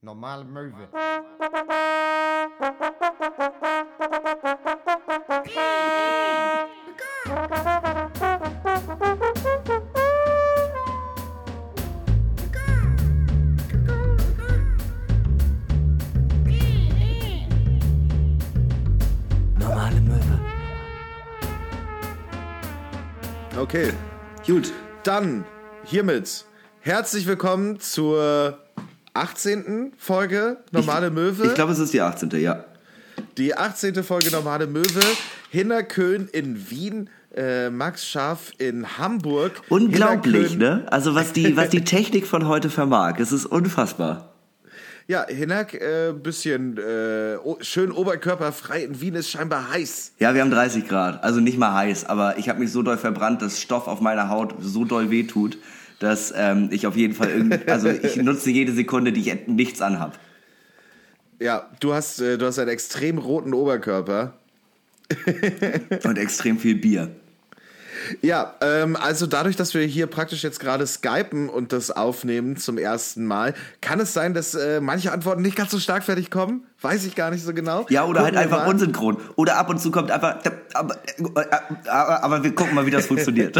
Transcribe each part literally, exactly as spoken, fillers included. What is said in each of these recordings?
Normal Möwe. Normale Möwe. Okay, gut. Dann hiermit herzlich willkommen zur achtzehnten Folge Normale Möwe. Ich, ich glaube, es ist die achtzehnte, ja. Die achtzehnte Folge Normale Möwe. Hinnerk Köhn in Wien, äh, Max Schaf in Hamburg. Unglaublich, ne? Also was die, was die Technik von heute vermag. Es ist unfassbar. Ja, Hinnerk, äh, bisschen äh, schön oberkörperfrei. In Wien ist scheinbar heiß. Ja, wir haben dreißig Grad. Also nicht mal heiß, aber ich habe mich so doll verbrannt, dass Stoff auf meiner Haut so doll wehtut, dass ähm, ich auf jeden Fall irgendwie, also ich nutze jede Sekunde, die ich nichts anhab. Ja, du hast, äh, du hast einen extrem roten Oberkörper. Und extrem viel Bier. Ja, ähm, also dadurch, dass wir hier praktisch jetzt gerade skypen und das aufnehmen zum ersten Mal, kann es sein, dass äh, manche Antworten nicht ganz so stark fertig kommen? Weiß ich gar nicht so genau. Ja, oder gucken halt einfach mal unsynchron. Oder ab und zu kommt einfach, aber, aber, aber wir gucken mal, wie das funktioniert.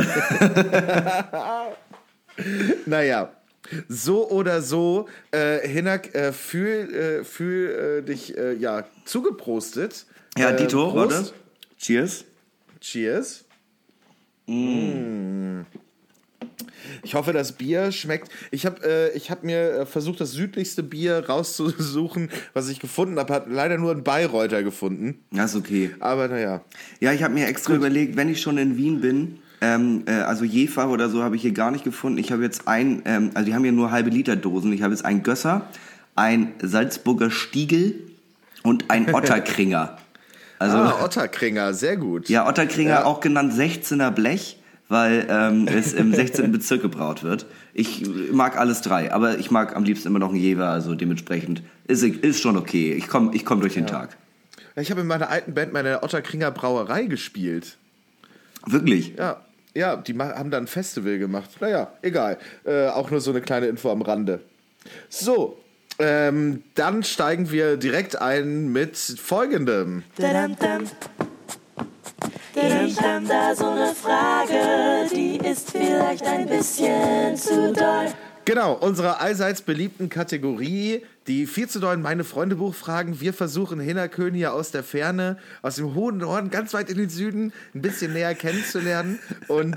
Naja, so oder so, äh, Hinnerk, äh, fühl, äh, fühl äh, dich äh, ja, zugeprostet. Ja, äh, Dito, Prost. Warte. Cheers. Cheers. Mm. Ich hoffe, das Bier schmeckt. Ich habe äh, ich hab mir versucht, das südlichste Bier rauszusuchen, was ich gefunden habe. Hat leider nur einen Bayreuther gefunden. Das ist okay. Aber naja. Ja, ich habe mir extra Gut. überlegt, wenn ich schon in Wien bin, Ähm, äh, also Jever oder so habe ich hier gar nicht gefunden. Ich habe jetzt ein, ähm, also die haben hier nur halbe Liter Dosen. Ich habe jetzt einen Gösser, ein Salzburger Stiegl und ein Ottakringer. Also, ah, Ottakringer, sehr gut. Ja, Ottakringer, ja. Auch genannt sechzehner Blech, weil ähm, es im sechzehnten Bezirk gebraut wird. Ich mag alles drei, aber ich mag am liebsten immer noch einen Jever, also dementsprechend ist, ist schon okay. Ich komme ich komm durch den ja. Tag. Ich habe in meiner alten Band meine Ottakringer Brauerei gespielt. Wirklich? Ja. Ja, die haben dann ein Festival gemacht. Naja, egal. Äh, auch nur so eine kleine Info am Rande. So, ähm, dann steigen wir direkt ein mit Folgendem. Ich hab da so eine Frage, die ist vielleicht ein bisschen zu doll. Genau, unsere allseits beliebten Kategorie, die viel zu dollen Meine-Freunde-Buch-Fragen. Wir versuchen, Hinnerk Köhn hier aus der Ferne, aus dem hohen Norden, ganz weit in den Süden, ein bisschen näher kennenzulernen und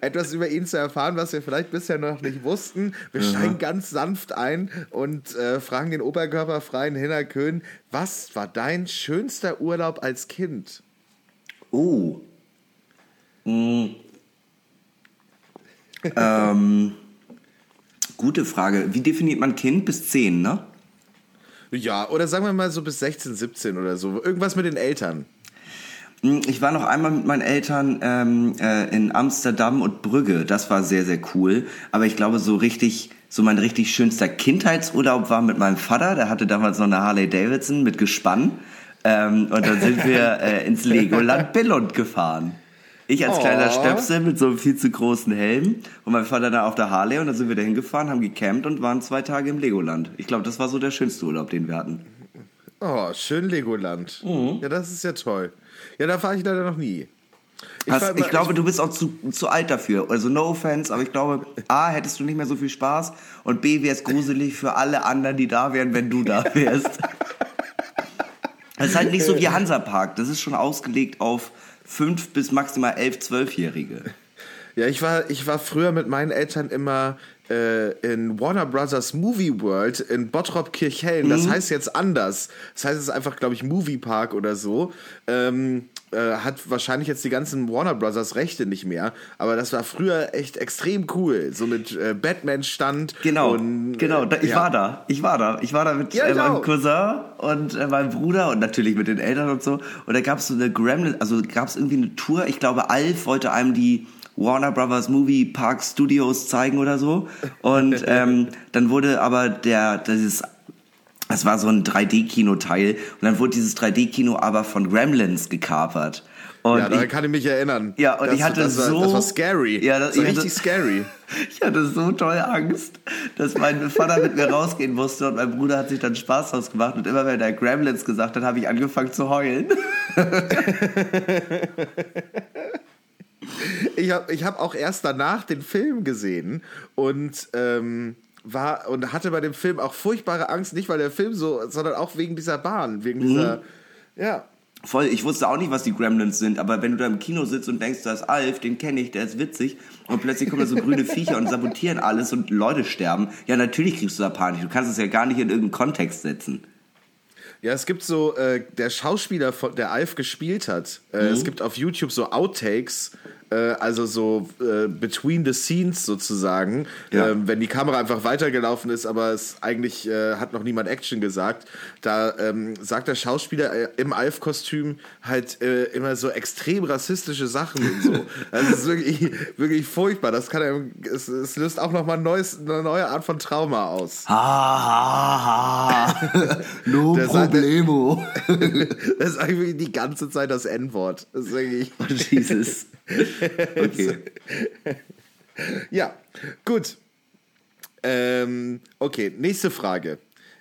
etwas über ihn zu erfahren, was wir vielleicht bisher noch nicht wussten. Wir ja. steigen ganz sanft ein und äh, fragen den oberkörperfreien Hinnerk Köhn, was war dein schönster Urlaub als Kind? Oh. Mm. ähm... Gute Frage. Wie definiert man Kind? Bis zehn, ne? Ja, oder sagen wir mal so bis sechzehn, siebzehn oder so. Irgendwas mit den Eltern. Ich war noch einmal mit meinen Eltern ähm, äh, in Amsterdam und Brügge. Das war sehr, sehr cool. Aber ich glaube, so richtig, so mein richtig schönster Kindheitsurlaub war mit meinem Vater. Der hatte damals noch eine Harley-Davidson mit Gespann. Ähm, und dann sind wir äh, ins Legoland Billund gefahren. Ich als kleiner oh. Stöpsel mit so einem viel zu großen Helm und mein Vater dann auf der Harley und dann sind wir da hingefahren, haben gecampt und waren zwei Tage im Legoland. Ich glaube, das war so der schönste Urlaub, den wir hatten. Oh, schön Legoland. Mhm. Ja, das ist ja toll. Ja, da fahre ich leider noch nie. Ich, Hast, immer, ich glaube, ich, du bist auch zu, zu alt dafür. Also no offense, aber ich glaube, A, hättest du nicht mehr so viel Spaß und B, wäre es gruselig für alle anderen, die da wären, wenn du da wärst. Das ist halt nicht so wie Hansapark. Das ist schon ausgelegt auf fünf bis maximal elf, zwölfjährige. Ja, ich war, ich war früher mit meinen Eltern immer äh, in Warner Brothers Movie World in Bottrop Kirchhellen. Das mhm. heißt jetzt anders. Das heißt, es ist einfach, glaube ich, Movie Park oder so. Ähm, äh, hat wahrscheinlich jetzt die ganzen Warner Brothers Rechte nicht mehr. Aber das war früher echt extrem cool. So mit äh, Batman-Stand. Genau, und, genau. Da, ich ja. war da. Ich war da. Ich war da mit ja, äh, meinem Cousin und äh, meinem Bruder und natürlich mit den Eltern und so. Und da gab es so eine Gremlin, also gab es irgendwie eine Tour. Ich glaube, Alf wollte einem die Warner Brothers Movie Park Studios zeigen oder so. Und ähm, dann wurde aber der, dieses, das war so ein drei D-Kino-Teil. Und dann wurde dieses drei D-Kino aber von Gremlins gekapert. Und ja, daran kann ich mich erinnern. Ja, und das, ich hatte das, so... War, das war scary. Ja, das, das war hatte, richtig scary. Ich hatte so toll Angst, dass mein Vater mit mir rausgehen musste und mein Bruder hat sich dann Spaß draus gemacht und immer wenn er Gremlins gesagt hat, habe ich angefangen zu heulen. Ich habe ich hab auch erst danach den Film gesehen und... Ähm, war und hatte bei dem Film auch furchtbare Angst, nicht weil der Film so, sondern auch wegen dieser Bahn, wegen dieser, mhm. ja. Voll, ich wusste auch nicht, was die Gremlins sind, aber wenn du da im Kino sitzt und denkst, da ist Alf, den kenne ich, der ist witzig und plötzlich kommen da so grüne Viecher und sabotieren alles und Leute sterben, ja natürlich kriegst du da Panik, du kannst es ja gar nicht in irgendeinen Kontext setzen. Ja, es gibt so, äh, der Schauspieler, von, der Alf gespielt hat, äh, mhm. es gibt auf YouTube so Outtakes, also so äh, between the scenes sozusagen, ja. ähm, wenn die Kamera einfach weitergelaufen ist, aber es eigentlich äh, hat noch niemand Action gesagt, da ähm, sagt der Schauspieler äh, im Alf-Kostüm halt äh, immer so extrem rassistische Sachen und so. Das ist wirklich, wirklich furchtbar. Das kann einem, es, es löst auch nochmal ein neues, eine neue Art von Trauma aus. Ha, ha, ha. No der problemo. Sagt, das ist eigentlich die ganze Zeit das En-Wort. Das ist wirklich... Oh, Jesus. Okay. Ja, gut. Ähm, okay, nächste Frage.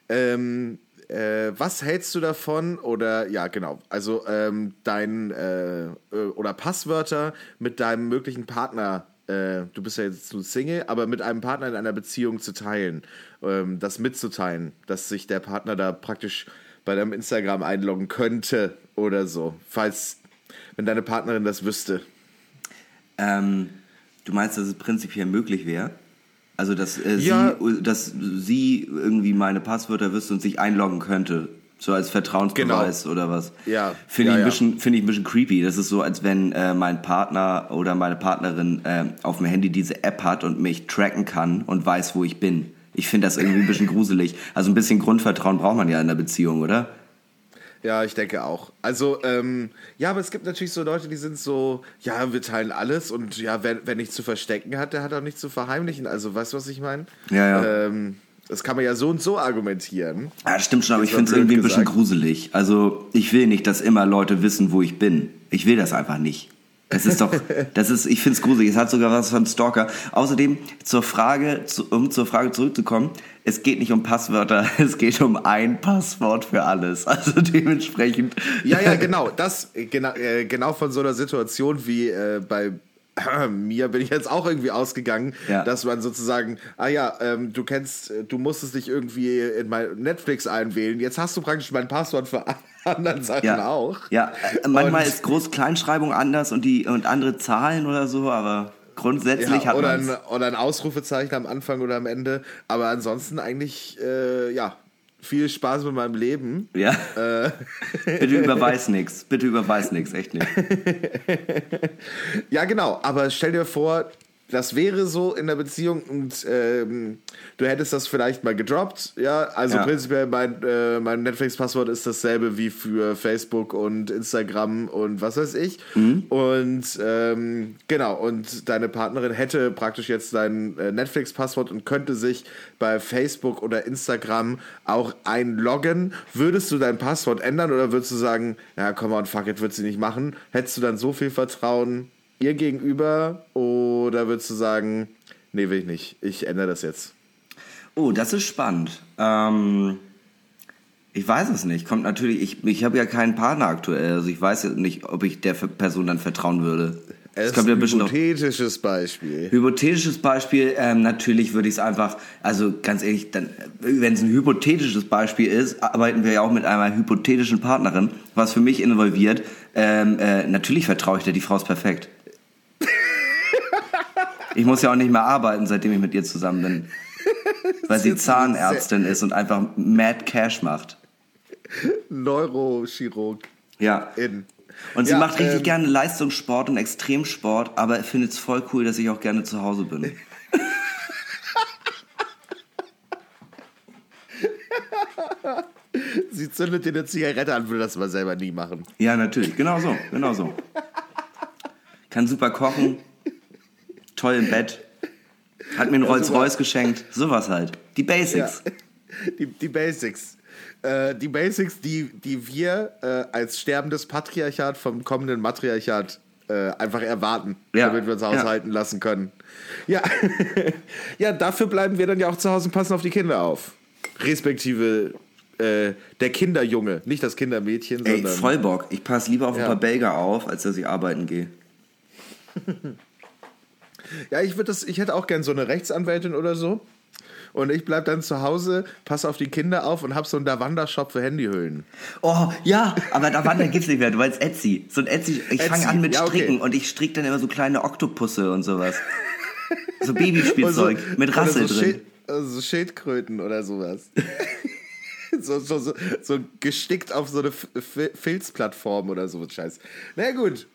Ähm, äh, was hältst du davon oder, ja genau, also ähm, dein äh, oder Passwörter mit deinem möglichen Partner, äh, du bist ja jetzt nur Single, aber mit einem Partner in einer Beziehung zu teilen, ähm, das mitzuteilen, dass sich der Partner da praktisch bei deinem Instagram einloggen könnte oder so, falls, wenn deine Partnerin das wüsste. Ähm, du meinst, dass es prinzipiell möglich wäre? Also, dass, äh, ja. sie, dass sie irgendwie meine Passwörter wüsste und sich einloggen könnte? So als Vertrauensbeweis genau. oder was? Ja. Finde ja, ich, ja. find ich ein bisschen creepy. Das ist so, als wenn äh, mein Partner oder meine Partnerin äh, auf dem Handy diese App hat und mich tracken kann und weiß, wo ich bin. Ich finde das irgendwie ein bisschen gruselig. Also ein bisschen Grundvertrauen braucht man ja in der Beziehung, oder? Ja, ich denke auch. Also, ähm, ja, aber es gibt natürlich so Leute, die sind so, ja, wir teilen alles und ja, wer, wer nichts zu verstecken hat, der hat auch nichts zu verheimlichen. Also, weißt du, was ich meine? Ja, ja. Ähm, das kann man ja so und so argumentieren. Ja, stimmt schon, aber ich finde es irgendwie ein bisschen gruselig. Also, ich will nicht, dass immer Leute wissen, wo ich bin. Ich will das einfach nicht. Das ist doch, das ist, ich finde es gruselig. Es hat sogar was von Stalker. Außerdem, zur Frage, um zur Frage zurückzukommen, es geht nicht um Passwörter, es geht um ein Passwort für alles. Also dementsprechend. Ja, ja, genau. Das, genau, genau von so einer Situation wie äh, bei äh, mir bin ich jetzt auch irgendwie ausgegangen, ja. dass man sozusagen, ah ja, ähm, du kennst, du musstest dich irgendwie in mein Netflix einwählen. Jetzt hast du praktisch mein Passwort für alles. Anderen Sachen ja, auch. Ja, manchmal und ist Groß-Kleinschreibung anders und die und andere Zahlen oder so, aber grundsätzlich ja, hat man ein, oder ein Ausrufezeichen am Anfang oder am Ende, aber ansonsten eigentlich, äh, ja, viel Spaß mit meinem Leben. Ja. Äh. Bitte überweis nichts, bitte überweis nichts, echt nicht. Ja, genau, aber stell dir vor, das wäre so in der Beziehung und ähm, du hättest das vielleicht mal gedroppt, ja, also ja. prinzipiell mein, äh, mein Netflix-Passwort ist dasselbe wie für Facebook und Instagram und was weiß ich mhm. und ähm, genau und deine Partnerin hätte praktisch jetzt dein äh, Netflix-Passwort und könnte sich bei Facebook oder Instagram auch einloggen, würdest du dein Passwort ändern oder würdest du sagen, ja komm on, fuck it, wird sie nicht machen, hättest du dann so viel Vertrauen ihr gegenüber oder würdest du sagen, nee, will ich nicht, ich ändere das jetzt? Oh, das ist spannend. Ähm, ich weiß es nicht. Kommt natürlich, ich, ich habe ja keinen Partner aktuell, also ich weiß nicht, ob ich der Person dann vertrauen würde. Es kommt ja ein bisschen hypothetisches auf, Beispiel. Hypothetisches Beispiel, ähm, natürlich würde ich es einfach, also ganz ehrlich, dann, wenn es ein hypothetisches Beispiel ist, arbeiten wir ja auch mit einer hypothetischen Partnerin, was für mich involviert. Ähm, äh, natürlich vertraue ich dir, die Frau ist perfekt. Ich muss ja auch nicht mehr arbeiten, seitdem ich mit ihr zusammen bin. Weil sie Zahnärztin ist und einfach Mad Cash macht. Neurochirurg. Ja. In. Und sie ja, macht richtig ähm, gerne Leistungssport und Extremsport, aber findet es voll cool, dass ich auch gerne zu Hause bin. Sie zündet dir eine Zigarette an, würde das aber selber nie machen. Ja, natürlich. Genau so. Genau so. Kann super kochen. Toll im Bett. Hat mir einen Rolls-Royce geschenkt. Sowas halt. Die Basics. Ja, die, die Basics. Äh, die Basics, die, die wir äh, als sterbendes Patriarchat vom kommenden Matriarchat äh, einfach erwarten, ja. damit wir uns aushalten ja. lassen können. Ja. ja, dafür bleiben wir dann ja auch zu Hause und passen auf die Kinder auf. Respektive äh, der Kinderjunge, nicht das Kindermädchen. Ey, sondern voll Bock. Ich passe lieber auf ja. ein paar Belger auf, als dass ich arbeiten gehe. Ja, ich, das, ich hätte auch gern so eine Rechtsanwältin oder so. Und ich bleib dann zu Hause, passe auf die Kinder auf und hab so einen Davanda-Shop für Handyhüllen. Oh, ja, aber Davanda gibt's nicht mehr. Du meinst Etsy. So ein Etsy. Ich fange an mit ja, Stricken okay. und ich stricke dann immer so kleine Oktopusse und sowas. So Babyspielzeug so, mit Rassel so drin. Schild, so Schildkröten oder sowas. so, so, so, so gestickt auf so eine Filzplattform oder so. Scheiß. Na gut.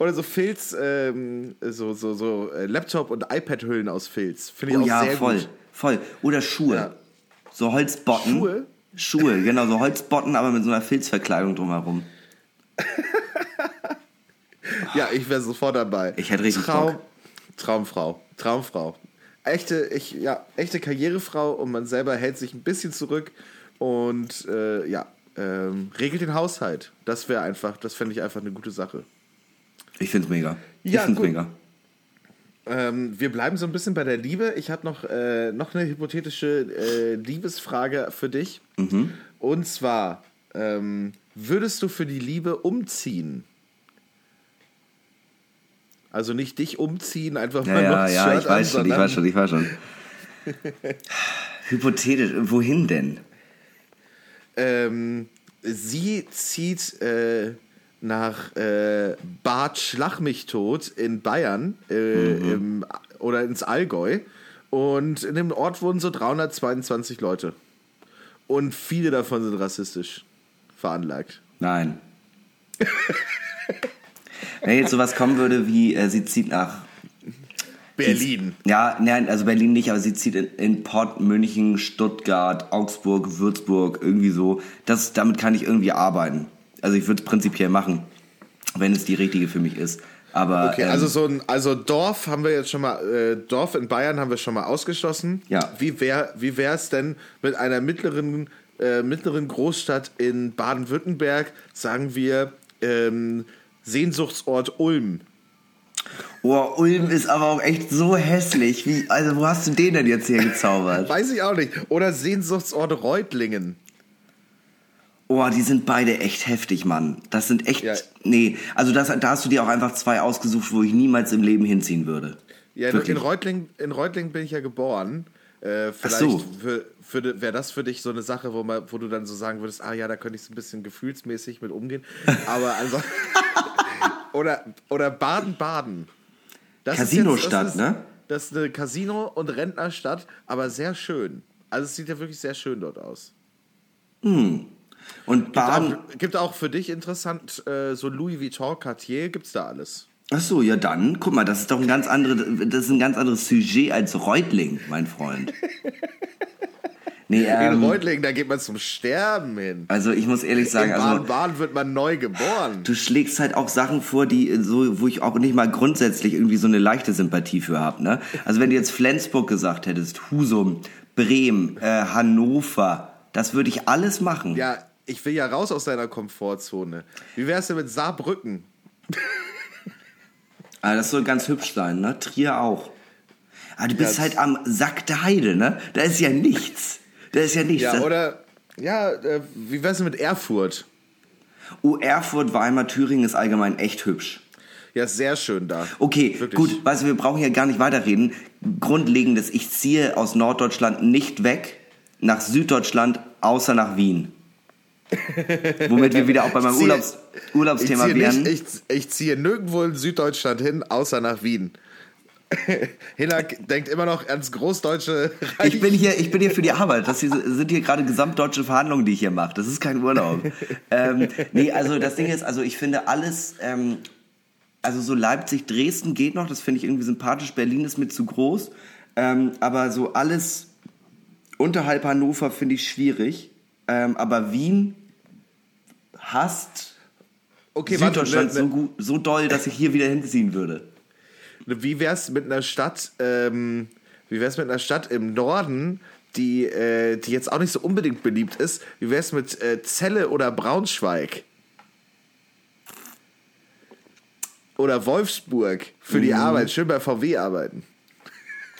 Oder so Filz, ähm, so, so, so Laptop- und iPad-Hüllen aus Filz. Finde ich oh, auch ja, sehr voll, gut. voll. Oder Schuhe. Ja. So Holzbotten. Schuhe? Schuhe, genau, so Holzbotten, aber mit so einer Filzverkleidung drumherum. Ja, ich wäre sofort dabei. Ich hätte richtig Traum, Bock. Traumfrau, Traumfrau. Echte, ich, ja, echte Karrierefrau und man selber hält sich ein bisschen zurück und äh, ja. Ähm, regelt den Haushalt. Das wäre einfach, das fände ich einfach eine gute Sache. Ich finde es mega. Ich ja, finde es mega. Ähm, wir bleiben so ein bisschen bei der Liebe. Ich habe noch, äh, noch eine hypothetische äh, Liebesfrage für dich. Mhm. Und zwar, ähm, würdest du für die Liebe umziehen? Also nicht dich umziehen, einfach mal ja, noch ja, ja, ich an, weiß schon, ich weiß schon, ich weiß schon. Hypothetisch, wohin denn? Ähm, sie zieht äh, nach äh, Bad Schlag mich tot in Bayern äh, mhm. im, oder ins Allgäu und in dem Ort wohnen so dreihundertzweiundzwanzig Leute und viele davon sind rassistisch veranlagt. Nein. Wenn jetzt sowas kommen würde wie äh, sie zieht nach Berlin. Sie, ja, nein, also Berlin nicht, aber sie zieht in, in Pott, München, Stuttgart, Augsburg, Würzburg, irgendwie so. Das, damit kann ich irgendwie arbeiten. Also ich würde es prinzipiell machen, wenn es die richtige für mich ist. Aber, okay, ähm, also so ein also Dorf haben wir jetzt schon mal, äh, Dorf in Bayern haben wir schon mal ausgeschlossen. Ja. Wie wär, wie wäre es denn mit einer mittleren, äh, mittleren Großstadt in Baden-Württemberg, sagen wir ähm, Sehnsuchtsort Ulm? Oh, Ulm ist aber auch echt so hässlich. Wie, also wo hast du den denn jetzt hier gezaubert? Weiß ich auch nicht. Oder Sehnsuchtsort Reutlingen. Oh, die sind beide echt heftig, Mann. Das sind echt... Ja. Nee, also das, da hast du dir auch einfach zwei ausgesucht, wo ich niemals im Leben hinziehen würde. Ja, in Reutlingen, in Reutlingen bin ich ja geboren. Äh, vielleicht so. Wäre das für dich so eine Sache, wo, man, wo du dann so sagen würdest, ah ja, da könnte ich so ein bisschen gefühlsmäßig mit umgehen. Aber also... Oder, oder Baden-Baden. Das Casino-Stadt, ist jetzt, das ist, ne? Das ist eine Casino- und Rentnerstadt, aber sehr schön. Also es sieht ja wirklich sehr schön dort aus. Hm. Und Baden... Gibt auch, gibt auch für dich interessant, äh, so Louis Vuitton, Cartier, gibt's da alles. Ach so, ja dann, guck mal, das ist doch ein ganz anderes, das ist ein ganz anderes Sujet als Reutlingen, mein Freund. Nee, ähm, in Reutlingen, da geht man zum Sterben hin. Also ich muss ehrlich sagen... In Baden-Baden also, wird man neu geboren. Du schlägst halt auch Sachen vor, die so, wo ich auch nicht mal grundsätzlich irgendwie so eine leichte Sympathie für habe. Ne? Also wenn du jetzt Flensburg gesagt hättest, Husum, Bremen, äh, Hannover, das würde ich alles machen. Ja, ich will ja raus aus deiner Komfortzone. Wie wär's denn mit Saarbrücken? Ah, das soll ganz hübsch sein, ne? Trier auch. Aber du bist ja, halt am Sack der Heide, ne? Da ist ja nichts. Das ist ja nichts. Ja, oder, ja, wie wär's denn mit Erfurt? Oh, Erfurt, Weimar, Thüringen ist allgemein echt hübsch. Ja, ist sehr schön da. Okay, wirklich. Gut, weißt du, wir brauchen hier gar nicht weiterreden. Grundlegendes, ich ziehe aus Norddeutschland nicht weg, nach Süddeutschland, außer nach Wien. Womit wir wieder auch bei meinem ziehe, Urlaubs, Urlaubsthema ich wären. Nicht, ich, ich ziehe nirgendwo in Süddeutschland hin, außer nach Wien. Hinnerk denkt immer noch ans großdeutsche Reich. Ich bin hier, ich bin hier für die Arbeit. Das hier, sind hier gerade gesamtdeutsche Verhandlungen, die ich hier mache. Das ist kein Urlaub. ähm, nee, also das Ding ist, also ich finde alles, ähm, also so Leipzig, Dresden geht noch, das finde ich irgendwie sympathisch. Berlin ist mir zu groß. Ähm, aber so alles unterhalb Hannover finde ich schwierig. Ähm, aber Wien hasst okay, Süddeutschland warte, ne, ne. So, so doll, dass ich hier wieder hinziehen würde. Wie wär's mit einer Stadt, ähm, wie wär's mit einer Stadt im Norden, die, äh, die jetzt auch nicht so unbedingt beliebt ist. Wie wär's mit äh, Celle oder Braunschweig? Oder Wolfsburg für mhm. die Arbeit. Schön bei V W arbeiten.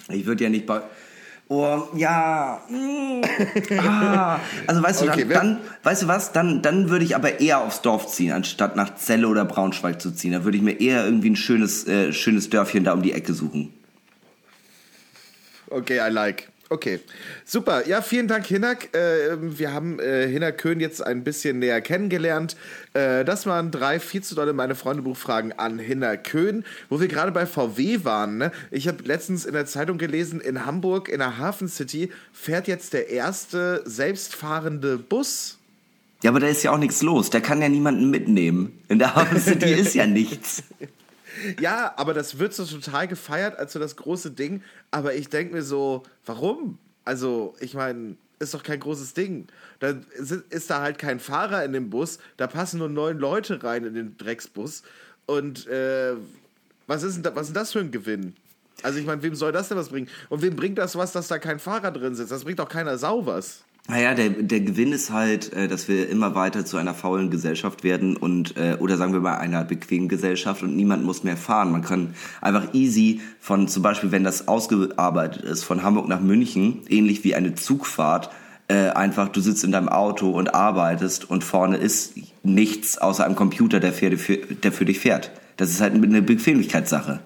Ich würde ja nicht bei... Oh, ja. Mm. Ah. Also weißt du, okay, dann, dann, weißt du was? Dann, dann würde ich aber eher aufs Dorf ziehen, anstatt nach Celle oder Braunschweig zu ziehen. Da würde ich mir eher irgendwie ein schönes, äh, schönes Dörfchen da um die Ecke suchen. Okay, I like. Okay, super. Ja, vielen Dank, Hinnerk. Äh, wir haben äh, Hinnerk Köhn jetzt ein bisschen näher kennengelernt. Äh, das waren drei viel zu dolle Meine-Freunde-Buchfragen an Hinnerk Köhn, wo wir gerade bei V W waren. Ne? Ich habe letztens in der Zeitung gelesen, in Hamburg, in der HafenCity, fährt jetzt der erste selbstfahrende Bus. Ja, aber da ist ja auch nichts los. Da kann ja niemanden mitnehmen. In der HafenCity ist ja nichts. Ja, aber das wird so total gefeiert als so das große Ding. Aber ich denke mir so, warum? Also, ich meine, ist doch kein großes Ding. Da ist, ist da halt kein Fahrer in dem Bus. Da passen nur neun Leute rein in den Drecksbus. Und äh, was ist denn da, was ist das für ein Gewinn? Also, ich meine, wem soll das denn was bringen? Und wem bringt das was, dass da kein Fahrer drin sitzt? Das bringt doch keiner sau was. Naja, der, der Gewinn ist halt, dass wir immer weiter zu einer faulen Gesellschaft werden und oder sagen wir mal einer bequemen Gesellschaft und niemand muss mehr fahren. Man kann einfach easy von zum Beispiel, wenn das ausgearbeitet ist, von Hamburg nach München, ähnlich wie eine Zugfahrt, einfach du sitzt in deinem Auto und arbeitest und vorne ist nichts außer einem Computer, der für, der für dich fährt. Das ist halt eine Bequemlichkeitssache.